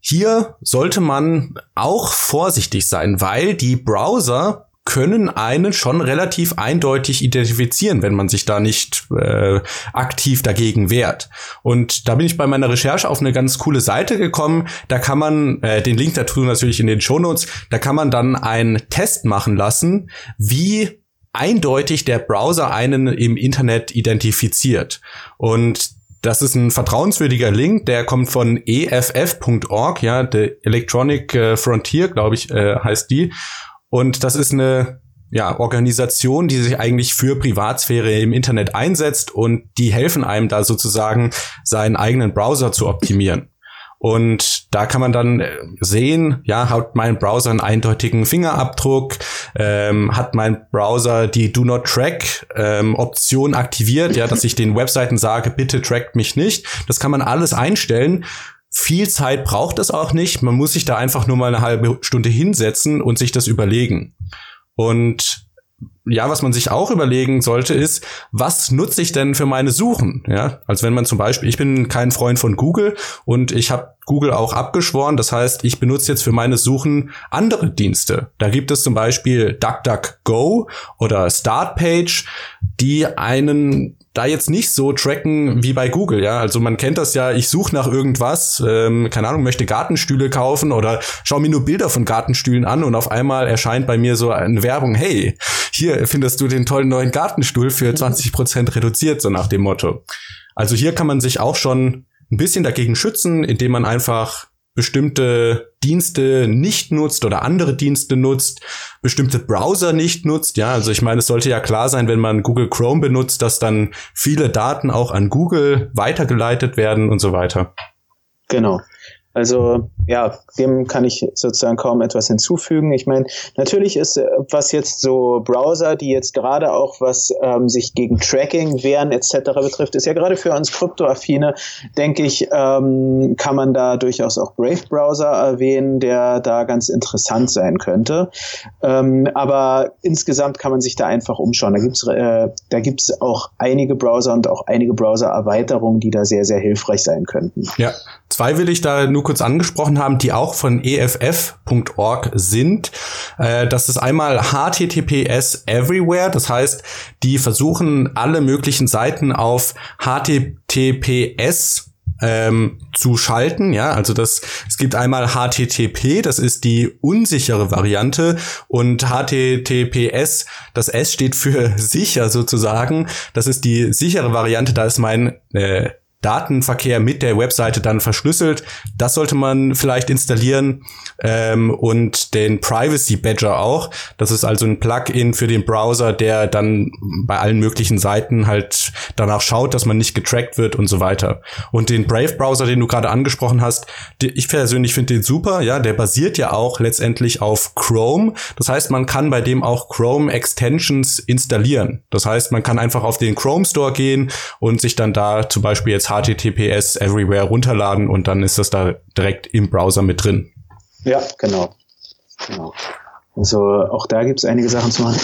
Hier sollte man auch vorsichtig sein, weil die Browser können einen schon relativ eindeutig identifizieren, wenn man sich da nicht äh, aktiv dagegen wehrt. Und da bin ich bei meiner Recherche auf eine ganz coole Seite gekommen. Da kann man, äh, den Link dazu natürlich in den Shownotes, da kann man dann einen Test machen lassen, wie eindeutig der Browser einen im Internet identifiziert. Und das ist ein vertrauenswürdiger Link, der kommt von E F F Punkt org, ja, der Electronic Frontier, glaube ich, äh, heißt die. Und das ist eine, ja, Organisation, die sich eigentlich für Privatsphäre im Internet einsetzt, und die helfen einem da sozusagen, seinen eigenen Browser zu optimieren. Und da kann man dann sehen, ja, hat mein Browser einen eindeutigen Fingerabdruck, ähm, hat mein Browser die Do Not Track ähm, Option aktiviert, ja, dass ich den Webseiten sage, bitte trackt mich nicht. Das kann man alles einstellen. Viel Zeit braucht es auch nicht. Man muss sich da einfach nur mal eine halbe Stunde hinsetzen und sich das überlegen. Und ja, was man sich auch überlegen sollte, ist, was nutze ich denn für meine Suchen? Ja, also wenn man zum Beispiel, ich bin kein Freund von Google und ich habe Google auch abgeschworen. Das heißt, ich benutze jetzt für meine Suchen andere Dienste. Da gibt es zum Beispiel DuckDuckGo oder StartPage, die einen da jetzt nicht so tracken wie bei Google, ja. Also man kennt das ja, ich suche nach irgendwas, ähm, keine Ahnung, möchte Gartenstühle kaufen oder schau mir nur Bilder von Gartenstühlen an, und auf einmal erscheint bei mir so eine Werbung, hey, hier findest du den tollen neuen Gartenstuhl für zwanzig Prozent reduziert, so nach dem Motto. Also hier kann man sich auch schon ein bisschen dagegen schützen, indem man einfach bestimmte Dienste nicht nutzt oder andere Dienste nutzt, bestimmte Browser nicht nutzt. Ja, also ich meine, es sollte ja klar sein, wenn man Google Chrome benutzt, dass dann viele Daten auch an Google weitergeleitet werden und so weiter. Genau. Also ja, dem kann ich sozusagen kaum etwas hinzufügen. Ich meine, natürlich ist, was jetzt so Browser, die jetzt gerade auch was ähm, sich gegen Tracking wehren et cetera betrifft, ist ja gerade für uns Kryptoaffine, denke ich, ähm, kann man da durchaus auch Brave-Browser erwähnen, der da ganz interessant sein könnte. Ähm, aber insgesamt kann man sich da einfach umschauen. Da gibt's äh, da gibt's auch einige Browser und auch einige Browser-Erweiterungen, die da sehr, sehr hilfreich sein könnten. Ja, zwei will ich da nur kurz angesprochen haben, die auch von E F F Punkt org sind. Äh, das ist einmal H T T P S Everywhere, das heißt, die versuchen, alle möglichen Seiten auf H T T P S ähm, zu schalten. Ja, also das, es gibt einmal H T T P, das ist die unsichere Variante, und H T T P S, das S steht für sicher sozusagen, das ist die sichere Variante, da ist mein äh, Datenverkehr mit der Webseite dann verschlüsselt. Das sollte man vielleicht installieren. Ähm, und den Privacy Badger auch. Das ist also ein Plugin für den Browser, der dann bei allen möglichen Seiten halt danach schaut, dass man nicht getrackt wird und so weiter. Und den Brave Browser, den du gerade angesprochen hast, die, ich persönlich finde den super. Ja, der basiert ja auch letztendlich auf Chrome. Das heißt, man kann bei dem auch Chrome Extensions installieren. Das heißt, man kann einfach auf den Chrome Store gehen und sich dann da zum Beispiel jetzt H T T P S Everywhere runterladen, und dann ist das da direkt im Browser mit drin. Ja, genau. genau. Also auch da gibt es einige Sachen zu machen.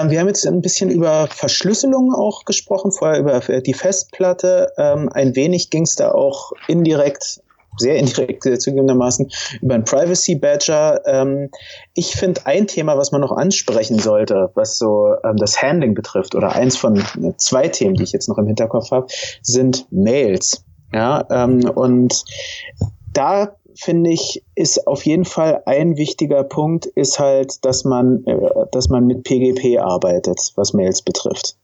Ähm, wir haben jetzt ein bisschen über Verschlüsselung auch gesprochen, vorher über die Festplatte. Ähm, ein wenig ging es da auch indirekt, sehr indirekt zugegebenermaßen, über einen Privacy Badger. Ähm, ich finde ein Thema, was man noch ansprechen sollte, was so ähm, das Handling betrifft, oder eins von äh, zwei Themen, die ich jetzt noch im Hinterkopf habe, sind Mails. Ja, ähm, und da finde ich, ist auf jeden Fall ein wichtiger Punkt, ist halt, dass man, äh, dass man mit P G P arbeitet, was Mails betrifft.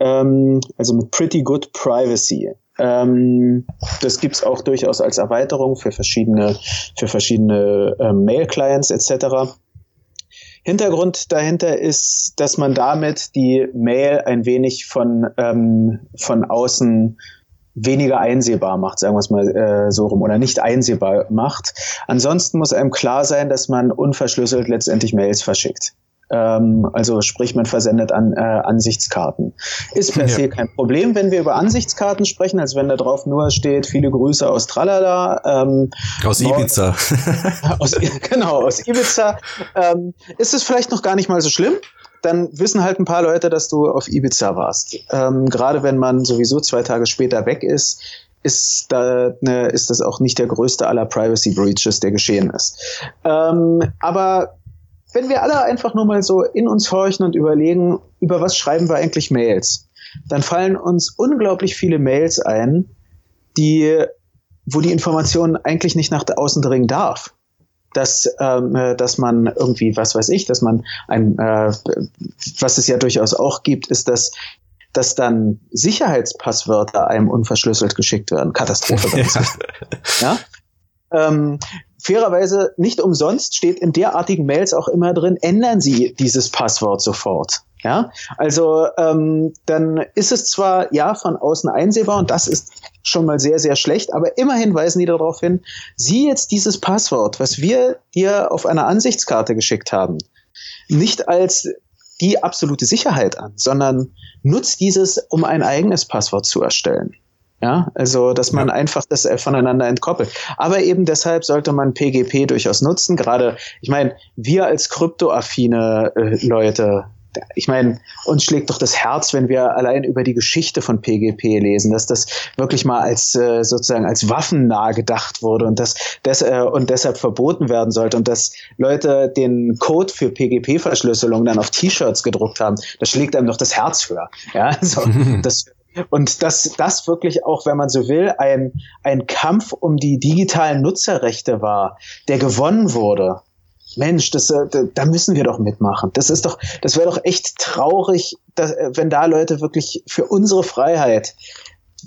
Ähm, also mit Pretty Good Privacy. Ähm, das gibt's auch durchaus als Erweiterung für verschiedene, für verschiedene äh, Mail-Clients et cetera. Hintergrund dahinter ist, dass man damit die Mail ein wenig von, ähm, von außen weniger einsehbar macht, sagen wir es mal äh, so rum, oder nicht einsehbar macht. Ansonsten muss einem klar sein, dass man unverschlüsselt letztendlich Mails verschickt. Also sprich, man versendet an äh, Ansichtskarten. Ist per se ja. kein Problem, wenn wir über Ansichtskarten sprechen, als wenn da drauf nur steht, viele Grüße aus Tralala. Ähm, aus Nord- Ibiza. aus, genau, aus Ibiza. Ähm, ist es vielleicht noch gar nicht mal so schlimm? Dann wissen halt ein paar Leute, dass du auf Ibiza warst. Ähm, gerade wenn man sowieso zwei Tage später weg ist, ist, da, ne, ist das auch nicht der größte aller Privacy Breaches, der geschehen ist. Ähm, aber wenn wir alle einfach nur mal so in uns horchen und überlegen, über was schreiben wir eigentlich Mails, dann fallen uns unglaublich viele Mails ein, die, wo die Information eigentlich nicht nach außen dringen darf. Dass, ähm, dass man irgendwie, was weiß ich, dass man ein, äh, was es ja durchaus auch gibt, ist, dass dass dann Sicherheitspasswörter einem unverschlüsselt geschickt werden. Katastrophe. Ja? Ähm, fairerweise, nicht umsonst steht in derartigen Mails auch immer drin, ändern Sie dieses Passwort sofort. Ja? Also ähm, dann ist es zwar ja von außen einsehbar und das ist schon mal sehr, sehr schlecht, aber immerhin weisen die darauf hin, sieh jetzt dieses Passwort, was wir dir auf einer Ansichtskarte geschickt haben, nicht als die absolute Sicherheit an, sondern nutzt dieses, um ein eigenes Passwort zu erstellen. Ja, also, dass man ja. einfach das voneinander entkoppelt. Aber eben deshalb sollte man P G P durchaus nutzen. Gerade, ich meine, wir als kryptoaffine äh, Leute, ich meine, uns schlägt doch das Herz, wenn wir allein über die Geschichte von P G P lesen, dass das wirklich mal als äh, sozusagen als waffennah gedacht wurde und das, das äh, und deshalb verboten werden sollte und dass Leute den Code für P G P-Verschlüsselung dann auf T-Shirts gedruckt haben. Das schlägt einem doch das Herz für. Ja, also das Und dass das wirklich auch, wenn man so will, ein, ein Kampf um die digitalen Nutzerrechte war, der gewonnen wurde. Mensch, das, da müssen wir doch mitmachen. Das ist doch, das wäre doch echt traurig, dass, wenn da Leute wirklich für unsere Freiheit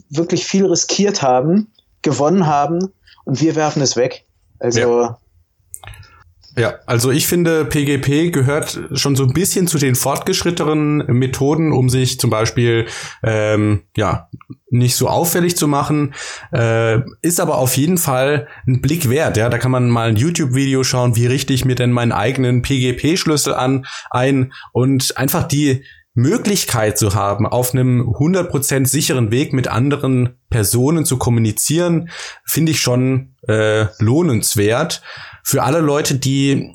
wirklich viel riskiert haben, gewonnen haben und wir werfen es weg. Also. Ja. Ja, also ich finde, P G P gehört schon so ein bisschen zu den fortgeschrittenen Methoden, um sich zum Beispiel ähm, ja nicht so auffällig zu machen, äh, ist aber auf jeden Fall ein Blick wert. Ja, da kann man mal ein YouTube-Video schauen, wie richte ich mir denn meinen eigenen P G P-Schlüssel an ein und einfach die Möglichkeit zu haben, auf einem hundert Prozent sicheren Weg mit anderen Personen zu kommunizieren, finde ich schon äh, lohnenswert. Für alle Leute, die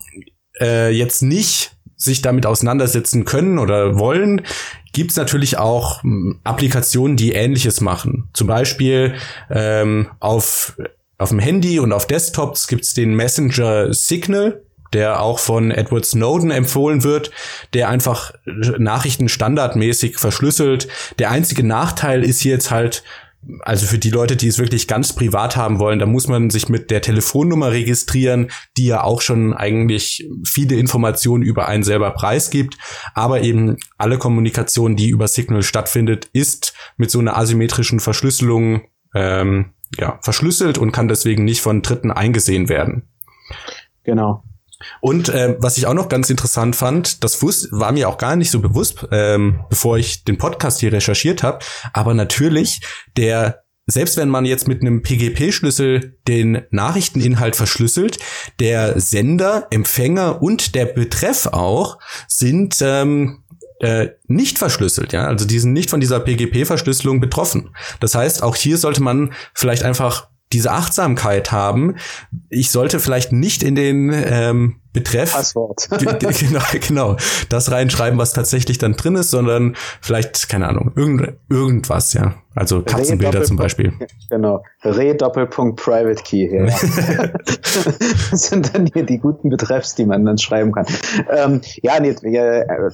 äh, jetzt nicht sich damit auseinandersetzen können oder wollen, gibt's natürlich auch m, Applikationen, die Ähnliches machen. Zum Beispiel ähm, auf auf dem Handy und auf Desktops gibt's den Messenger Signal, der auch von Edward Snowden empfohlen wird, der einfach Nachrichten standardmäßig verschlüsselt. Der einzige Nachteil ist hier jetzt halt, also für die Leute, die es wirklich ganz privat haben wollen, da muss man sich mit der Telefonnummer registrieren, die ja auch schon eigentlich viele Informationen über einen selber preisgibt. Aber eben alle Kommunikation, die über Signal stattfindet, ist mit so einer asymmetrischen Verschlüsselung ähm, ja, verschlüsselt und kann deswegen nicht von Dritten eingesehen werden. Genau. Und äh, was ich auch noch ganz interessant fand, das wus- war mir auch gar nicht so bewusst, ähm, bevor ich den Podcast hier recherchiert habe, aber natürlich, der, selbst wenn man jetzt mit einem P G P-Schlüssel den Nachrichteninhalt verschlüsselt, der Sender, Empfänger und der Betreff auch sind ähm, äh, nicht verschlüsselt. Ja, also die sind nicht von dieser P G P-Verschlüsselung betroffen. Das heißt, auch hier sollte man vielleicht einfach diese Achtsamkeit haben. Ich sollte vielleicht nicht in den ähm, Betreff Passwort. genau, genau, das reinschreiben, was tatsächlich dann drin ist, sondern vielleicht, keine Ahnung, irgend, irgendwas, ja. Also Katzenbilder zum Beispiel. Genau. Re-Doppelpunkt Private Key her. Das sind dann hier die guten Betreffs, die man dann schreiben kann. Ähm, ja, nee,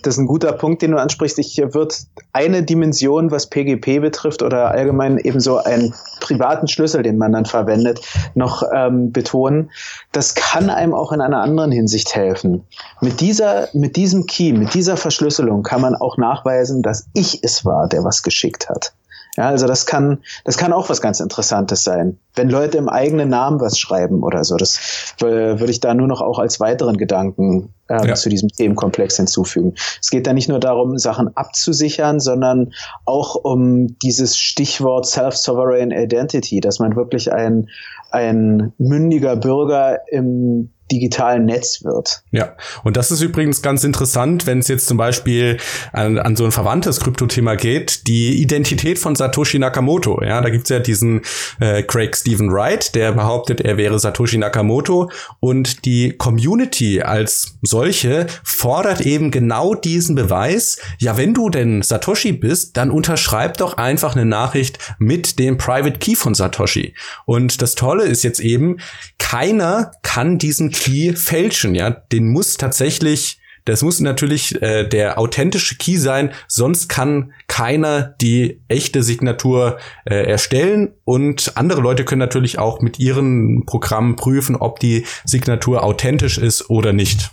das ist ein guter Punkt, den du ansprichst. Ich würde eine Dimension, was P G P betrifft oder allgemein ebenso einen privaten Schlüssel, den man dann verwendet, noch ähm, betonen. Das kann einem auch in einer anderen Hinsicht helfen. Mit dieser, mit diesem Key, mit dieser Verschlüsselung kann man auch nachweisen, dass ich es war, der was geschickt hat. Ja, also das kann, das kann auch was ganz Interessantes sein. Wenn Leute im eigenen Namen was schreiben oder so, das würde ich da nur noch auch als weiteren Gedanken äh, ja. zu diesem Themenkomplex hinzufügen. Es geht da nicht nur darum, Sachen abzusichern, sondern auch um dieses Stichwort Self-Sovereign Identity, dass man wirklich ein, ein mündiger Bürger im digitalen Netz wird. Ja, und das ist übrigens ganz interessant, wenn es jetzt zum Beispiel an, an so ein verwandtes Kryptothema geht, die Identität von Satoshi Nakamoto. Ja, da gibt's ja diesen äh, Craig Steven Wright, der behauptet, er wäre Satoshi Nakamoto, und die Community als solche solche fordert eben genau diesen Beweis. Ja, wenn du denn Satoshi bist, dann unterschreib doch einfach eine Nachricht mit dem Private Key von Satoshi. Und das Tolle ist jetzt eben, keiner kann diesen Key fälschen. Ja, den muss tatsächlich, das muss natürlich äh, der authentische Key sein, sonst kann keiner die echte Signatur äh, erstellen, und andere Leute können natürlich auch mit ihren Programmen prüfen, ob die Signatur authentisch ist oder nicht.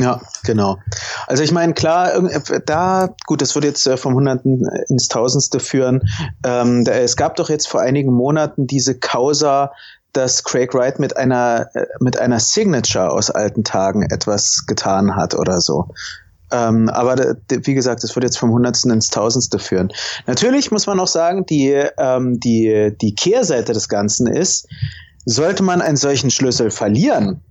Ja, genau. Also ich meine, klar, da, gut, das würde jetzt vom Hunderten ins Tausendste führen. Ähm, da, es gab doch jetzt vor einigen Monaten diese Causa, dass Craig Wright mit einer mit einer Signature aus alten Tagen etwas getan hat oder so. Ähm, aber de, de, wie gesagt, das wird jetzt vom Hundertsten ins Tausendste führen. Natürlich muss man auch sagen, die ähm, die die Kehrseite des Ganzen ist, sollte man einen solchen Schlüssel verlieren,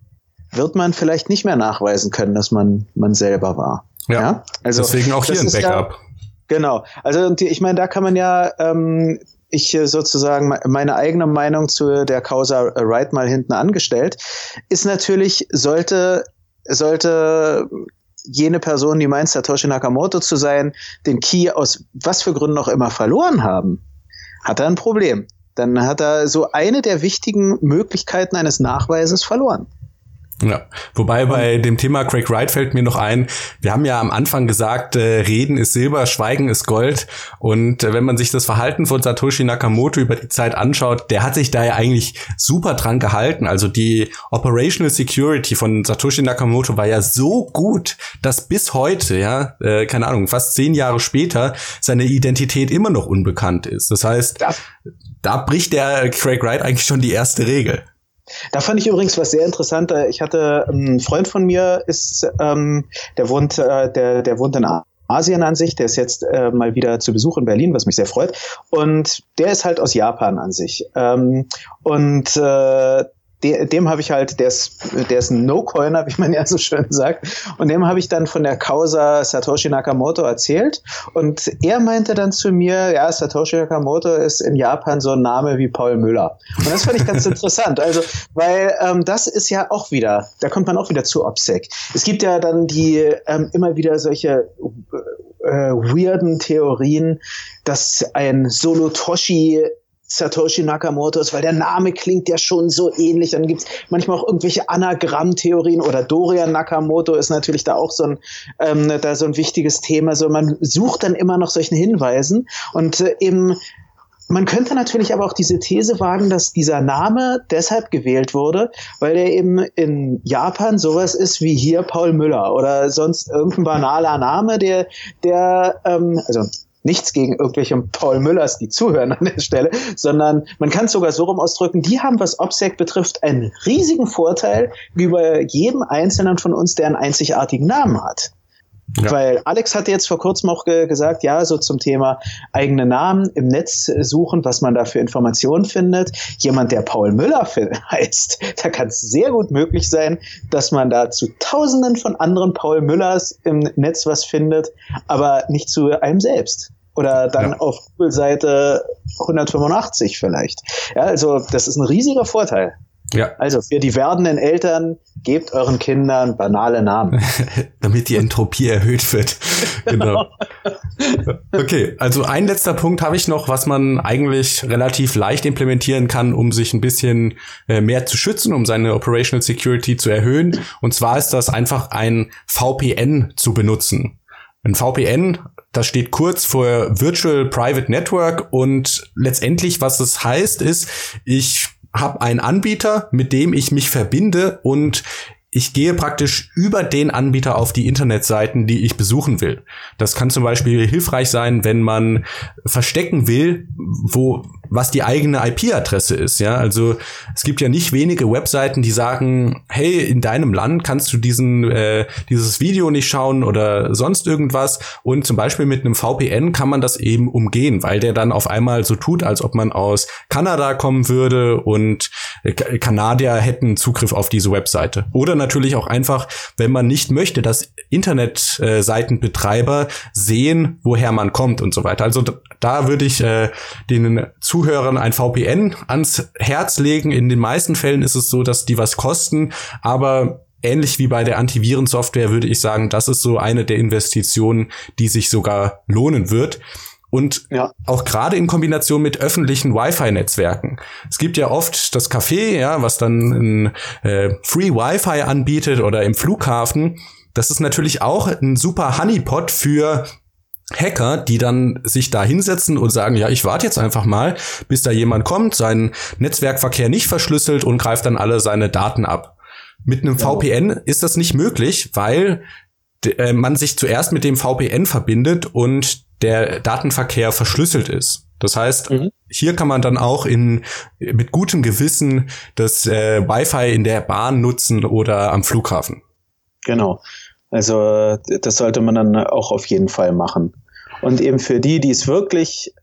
wird man vielleicht nicht mehr nachweisen können, dass man man selber war. Ja, ja? Also deswegen auch hier ein Backup. Ja, genau. Also die, ich meine, da kann man ja ähm, ich sozusagen meine eigene Meinung zu der Causa Wright mal hinten angestellt, ist natürlich, sollte, sollte jene Person, die meint, Satoshi Nakamoto zu sein, den Key aus was für Gründen auch immer verloren haben, hat er ein Problem. Dann hat er so eine der wichtigen Möglichkeiten eines Nachweises verloren. Ja, wobei bei dem Thema Craig Wright fällt mir noch ein, wir haben ja am Anfang gesagt, äh, Reden ist Silber, Schweigen ist Gold, und äh, wenn man sich das Verhalten von Satoshi Nakamoto über die Zeit anschaut, der hat sich da ja eigentlich super dran gehalten. Also die Operational Security von Satoshi Nakamoto war ja so gut, dass bis heute, ja, äh, keine Ahnung, fast zehn Jahre später seine Identität immer noch unbekannt ist. Das heißt, das. da bricht der Craig Wright eigentlich schon die erste Regel. Da fand ich übrigens was sehr Interessantes. Ich hatte einen Freund von mir, ist, ähm, der wohnt, äh, der, der wohnt in Asien an sich. Der ist jetzt äh, mal wieder zu Besuch in Berlin, was mich sehr freut. Und der ist halt aus Japan an sich. Ähm, und äh, de- dem habe ich halt, der ist, der ist ein No-Coiner, wie man ja so schön sagt. Und dem habe ich dann von der Causa Satoshi Nakamoto erzählt. Und er meinte dann zu mir, ja, Satoshi Nakamoto ist in Japan so ein Name wie Paul Müller. Und das fand ich ganz interessant. Also, weil ähm, das ist ja auch wieder, da kommt man auch wieder zu OPSEC. Es gibt ja dann die ähm, immer wieder solche äh, weirden Theorien, dass ein Solotoshi Satoshi Nakamoto ist, weil der Name klingt ja schon so ähnlich. Dann gibt's manchmal auch irgendwelche Anagramm-Theorien, oder Dorian Nakamoto ist natürlich da auch so ein ähm, da so ein wichtiges Thema. So, man sucht dann immer nach solchen Hinweisen, und äh, eben man könnte natürlich aber auch diese These wagen, dass dieser Name deshalb gewählt wurde, weil er eben in Japan sowas ist wie hier Paul Müller oder sonst irgendein banaler Name, der der ähm, also nichts gegen irgendwelche Paul Müllers, die zuhören an der Stelle, sondern man kann es sogar so rum ausdrücken, die haben, was OPSEC betrifft, einen riesigen Vorteil über jedem Einzelnen von uns, der einen einzigartigen Namen hat. Ja. Weil Alex hatte jetzt vor kurzem auch ge- gesagt, ja, so zum Thema eigene Namen im Netz suchen, was man da für Informationen findet. Jemand, der Paul Müller f- heißt, da kann es sehr gut möglich sein, dass man da zu Tausenden von anderen Paul Müllers im Netz was findet, aber nicht zu einem selbst. Oder dann ja. auf Google-Seite hundertfünfundachtzig vielleicht. Ja, also das ist ein riesiger Vorteil. Ja. Also für die werdenden Eltern, gebt euren Kindern banale Namen. Damit die Entropie erhöht wird. Genau. Okay, also ein letzter Punkt habe ich noch, was man eigentlich relativ leicht implementieren kann, um sich ein bisschen äh, mehr zu schützen, um seine Operational Security zu erhöhen. Und zwar ist das einfach ein V P N zu benutzen. Ein V P N, das steht kurz für Virtual Private Network, und letztendlich, was es heißt, ist, ich habe einen Anbieter, mit dem ich mich verbinde, und ich gehe praktisch über den Anbieter auf die Internetseiten, die ich besuchen will. Das kann zum Beispiel hilfreich sein, wenn man verstecken will, wo was die eigene I P-Adresse ist. Ja, also es gibt ja nicht wenige Webseiten, die sagen, hey, in deinem Land kannst du diesen äh, dieses Video nicht schauen oder sonst irgendwas. Und zum Beispiel mit einem V P N kann man das eben umgehen, weil der dann auf einmal so tut, als ob man aus Kanada kommen würde, und Kanadier hätten Zugriff auf diese Webseite. Oder natürlich auch einfach, wenn man nicht möchte, dass Internetseitenbetreiber äh, sehen, woher man kommt und so weiter. Also d- da würde ich äh, den Zuhörern ein V P N ans Herz legen. In den meisten Fällen ist es so, dass die was kosten, aber ähnlich wie bei der Antivirensoftware würde ich sagen, das ist so eine der Investitionen, die sich sogar lohnen wird. Und ja. auch gerade in Kombination mit öffentlichen Wi-Fi-Netzwerken. Es gibt ja oft das Café, ja, was dann ein äh, Free Wi-Fi anbietet oder im Flughafen. Das ist natürlich auch ein super Honeypot für Hacker, die dann sich da hinsetzen und sagen, ja, ich warte jetzt einfach mal, bis da jemand kommt, seinen Netzwerkverkehr nicht verschlüsselt und greift dann alle seine Daten ab. Mit einem ja. V P N ist das nicht möglich, weil äh, man sich zuerst mit dem V P N verbindet und der Datenverkehr verschlüsselt ist. Das heißt, mhm. hier kann man dann auch in mit gutem Gewissen das äh, Wi-Fi in der Bahn nutzen oder am Flughafen. Genau. Also das sollte man dann auch auf jeden Fall machen. Und eben für die, die es wirklich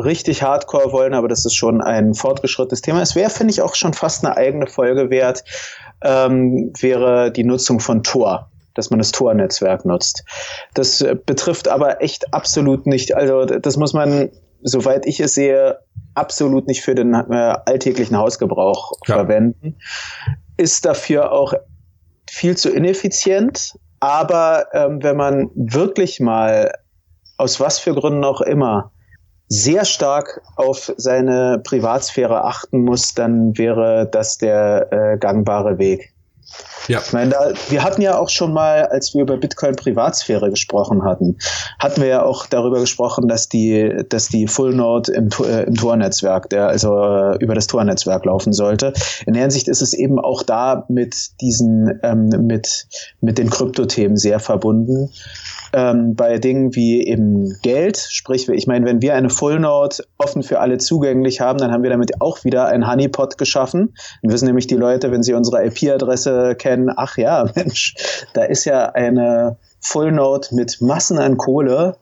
richtig hardcore wollen, aber das ist schon ein fortgeschrittenes Thema. Es wäre, finde ich, auch schon fast eine eigene Folge wert, ähm, wäre die Nutzung von Tor. Dass man das Tor-Netzwerk nutzt. Das betrifft aber echt absolut nicht, also das muss man, soweit ich es sehe, absolut nicht für den äh, alltäglichen Hausgebrauch Klar. verwenden. Ist dafür auch viel zu ineffizient, aber ähm, wenn man wirklich mal, aus was für Gründen auch immer, sehr stark auf seine Privatsphäre achten muss, dann wäre das der äh, gangbare Weg. Ja. Ich meine, da, wir hatten ja auch schon mal, als wir über Bitcoin-Privatsphäre gesprochen hatten, hatten wir ja auch darüber gesprochen, dass die, dass die Full-Node im, äh, im Tor-Netzwerk, der also äh, über das Tor-Netzwerk laufen sollte. In der Hinsicht ist es eben auch da mit diesen, ähm, mit, mit den Kryptothemen sehr verbunden. Ähm, bei Dingen wie eben Geld, sprich, ich meine, wenn wir eine Full-Node offen für alle zugänglich haben, dann haben wir damit auch wieder einen Honeypot geschaffen. Dann wissen nämlich die Leute, wenn sie unsere I P-Adresse kennen, ach ja, Mensch, da ist ja eine Full-Node mit Massen an Kohle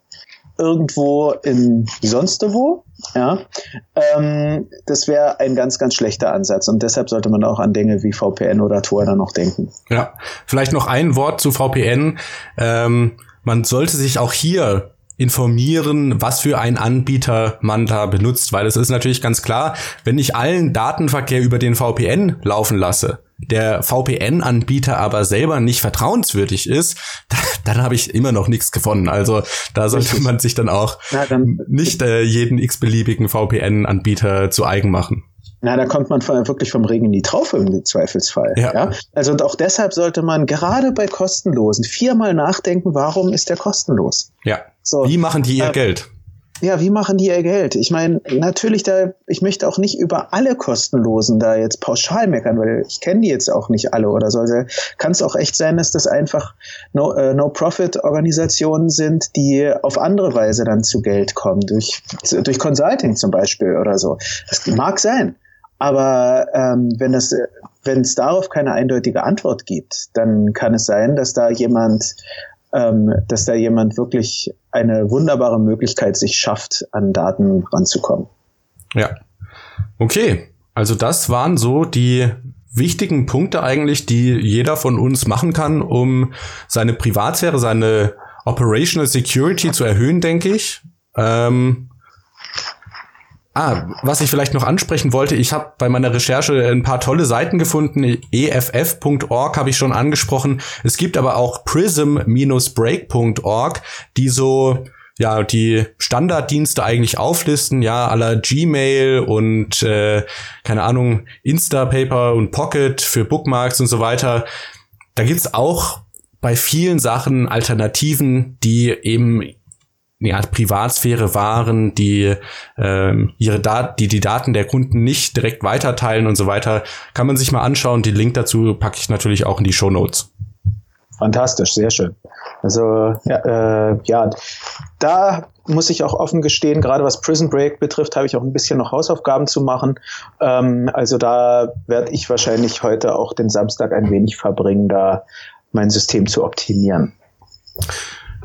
irgendwo in sonst wo. Ja, ähm, das wäre ein ganz, ganz schlechter Ansatz und deshalb sollte man auch an Dinge wie V P N oder Tor dann noch denken. Ja, vielleicht noch ein Wort zu V P N. Ähm Man sollte sich auch hier informieren, was für einen Anbieter man da benutzt, weil es ist natürlich ganz klar, wenn ich allen Datenverkehr über den V P N laufen lasse, der V P N-Anbieter aber selber nicht vertrauenswürdig ist, da, dann habe ich immer noch nichts gewonnen. Also da sollte Richtig. man sich dann auch Na, dann nicht äh, jeden x-beliebigen V P N-Anbieter zu eigen machen. Na, da kommt man von, wirklich vom Regen in die Traufe im Zweifelsfall. Ja. Ja? Also und auch deshalb sollte man gerade bei Kostenlosen viermal nachdenken, warum ist der kostenlos? Ja. So, wie machen die ihr äh, Geld? Ja, wie machen die ihr Geld? Ich meine, natürlich, da, ich möchte auch nicht über alle Kostenlosen da jetzt pauschal meckern, weil ich kenne die jetzt auch nicht alle oder so. Also kann es auch echt sein, dass das einfach no, äh, No-Profit-Organisationen sind, die auf andere Weise dann zu Geld kommen, durch, durch Consulting zum Beispiel oder so. Das mag sein. Aber ähm, wenn das, wenn es darauf keine eindeutige Antwort gibt, dann kann es sein, dass da jemand, ähm, dass da jemand wirklich eine wunderbare Möglichkeit sich schafft, an Daten ranzukommen. Ja. Okay. Also das waren so die wichtigen Punkte eigentlich, die jeder von uns machen kann, um seine Privatsphäre, seine Operational Security zu erhöhen, denke ich. Ähm, Ah, was ich vielleicht noch ansprechen wollte, ich habe bei meiner Recherche ein paar tolle Seiten gefunden, e f f punkt org habe ich schon angesprochen. Es gibt aber auch prism Bindestrich break punkt org, die so ja die Standarddienste eigentlich auflisten, ja, à la Gmail und äh, keine Ahnung, Instapaper und Pocket für Bookmarks und so weiter. Da gibt's auch bei vielen Sachen Alternativen, die eben eine Art Privatsphäre waren, die ähm, ihre Daten, die die Daten der Kunden nicht direkt weiterteilen und so weiter, kann man sich mal anschauen. Den Link dazu packe ich natürlich auch in die Shownotes. Fantastisch, sehr schön. Also ja, äh, ja, da muss ich auch offen gestehen, gerade was Prison Break betrifft, habe ich auch ein bisschen noch Hausaufgaben zu machen. Ähm, also da werde ich wahrscheinlich heute auch den Samstag ein wenig verbringen, da mein System zu optimieren.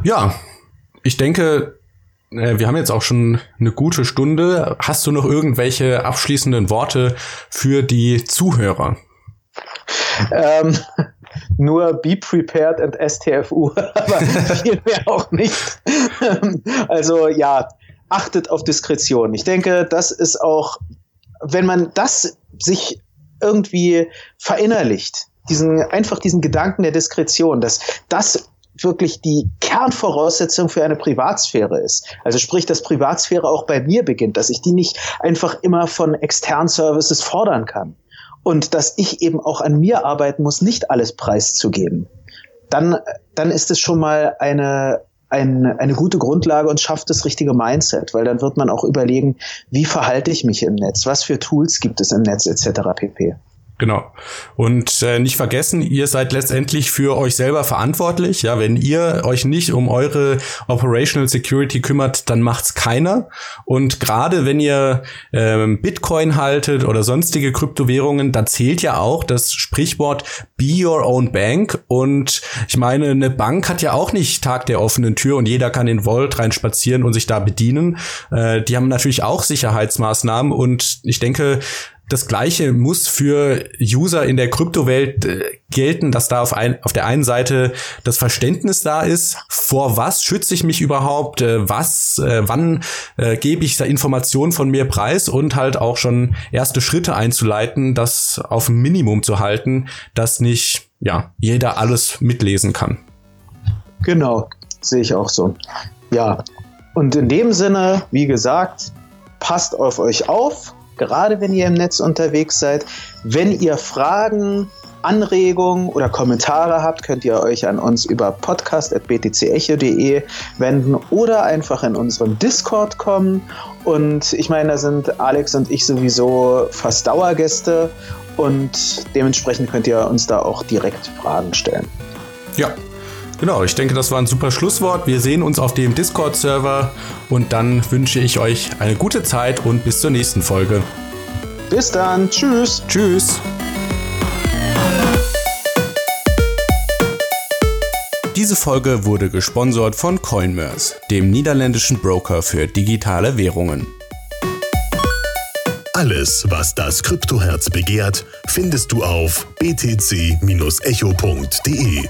Ja. Ich denke, wir haben jetzt auch schon eine gute Stunde. Hast du noch irgendwelche abschließenden Worte für die Zuhörer? Ähm, nur be prepared and S T F U, aber viel mehr auch nicht. Also ja, achtet auf Diskretion. Ich denke, das ist auch, wenn man das sich irgendwie verinnerlicht, diesen, einfach diesen Gedanken der Diskretion, dass das wirklich die Kernvoraussetzung für eine Privatsphäre ist. Also sprich, dass Privatsphäre auch bei mir beginnt, dass ich die nicht einfach immer von externen Services fordern kann. Und dass ich eben auch an mir arbeiten muss, nicht alles preiszugeben. Dann, dann ist es schon mal eine, eine, eine gute Grundlage und schafft das richtige Mindset, weil dann wird man auch überlegen, wie verhalte ich mich im Netz, was für Tools gibt es im Netz et cetera pp. Genau. Und äh, nicht vergessen, ihr seid letztendlich für euch selber verantwortlich. Ja, wenn ihr euch nicht um eure Operational Security kümmert, dann macht's keiner. Und gerade wenn ihr ähm, Bitcoin haltet oder sonstige Kryptowährungen, da zählt ja auch das Sprichwort Be Your Own Bank. Und ich meine, eine Bank hat ja auch nicht Tag der offenen Tür und jeder kann in Vault reinspazieren und sich da bedienen. Äh, die haben natürlich auch Sicherheitsmaßnahmen und ich denke, das Gleiche muss für User in der Kryptowelt äh, gelten, dass da auf, ein, auf der einen Seite das Verständnis da ist, vor was schütze ich mich überhaupt, äh, was, äh, wann äh, gebe ich da Informationen von mir preis und halt auch schon erste Schritte einzuleiten, das auf ein Minimum zu halten, dass nicht ja jeder alles mitlesen kann. Genau, sehe ich auch so. Ja, und in dem Sinne, wie gesagt, passt auf euch auf. Gerade wenn ihr im Netz unterwegs seid. Wenn ihr Fragen, Anregungen oder Kommentare habt, könnt ihr euch an uns über podcast at b t c echo punkt d e wenden oder einfach in unseren Discord kommen. Und ich meine, da sind Alex und ich sowieso fast Dauergäste und dementsprechend könnt ihr uns da auch direkt Fragen stellen. Ja, genau. Ich denke, das war ein super Schlusswort. Wir sehen uns auf dem Discord-Server und dann wünsche ich euch eine gute Zeit und bis zur nächsten Folge. Bis dann. Tschüss. Tschüss. Diese Folge wurde gesponsert von Coinmerce, dem niederländischen Broker für digitale Währungen. Alles, was das Kryptoherz begehrt, findest du auf b t c echo punkt d e.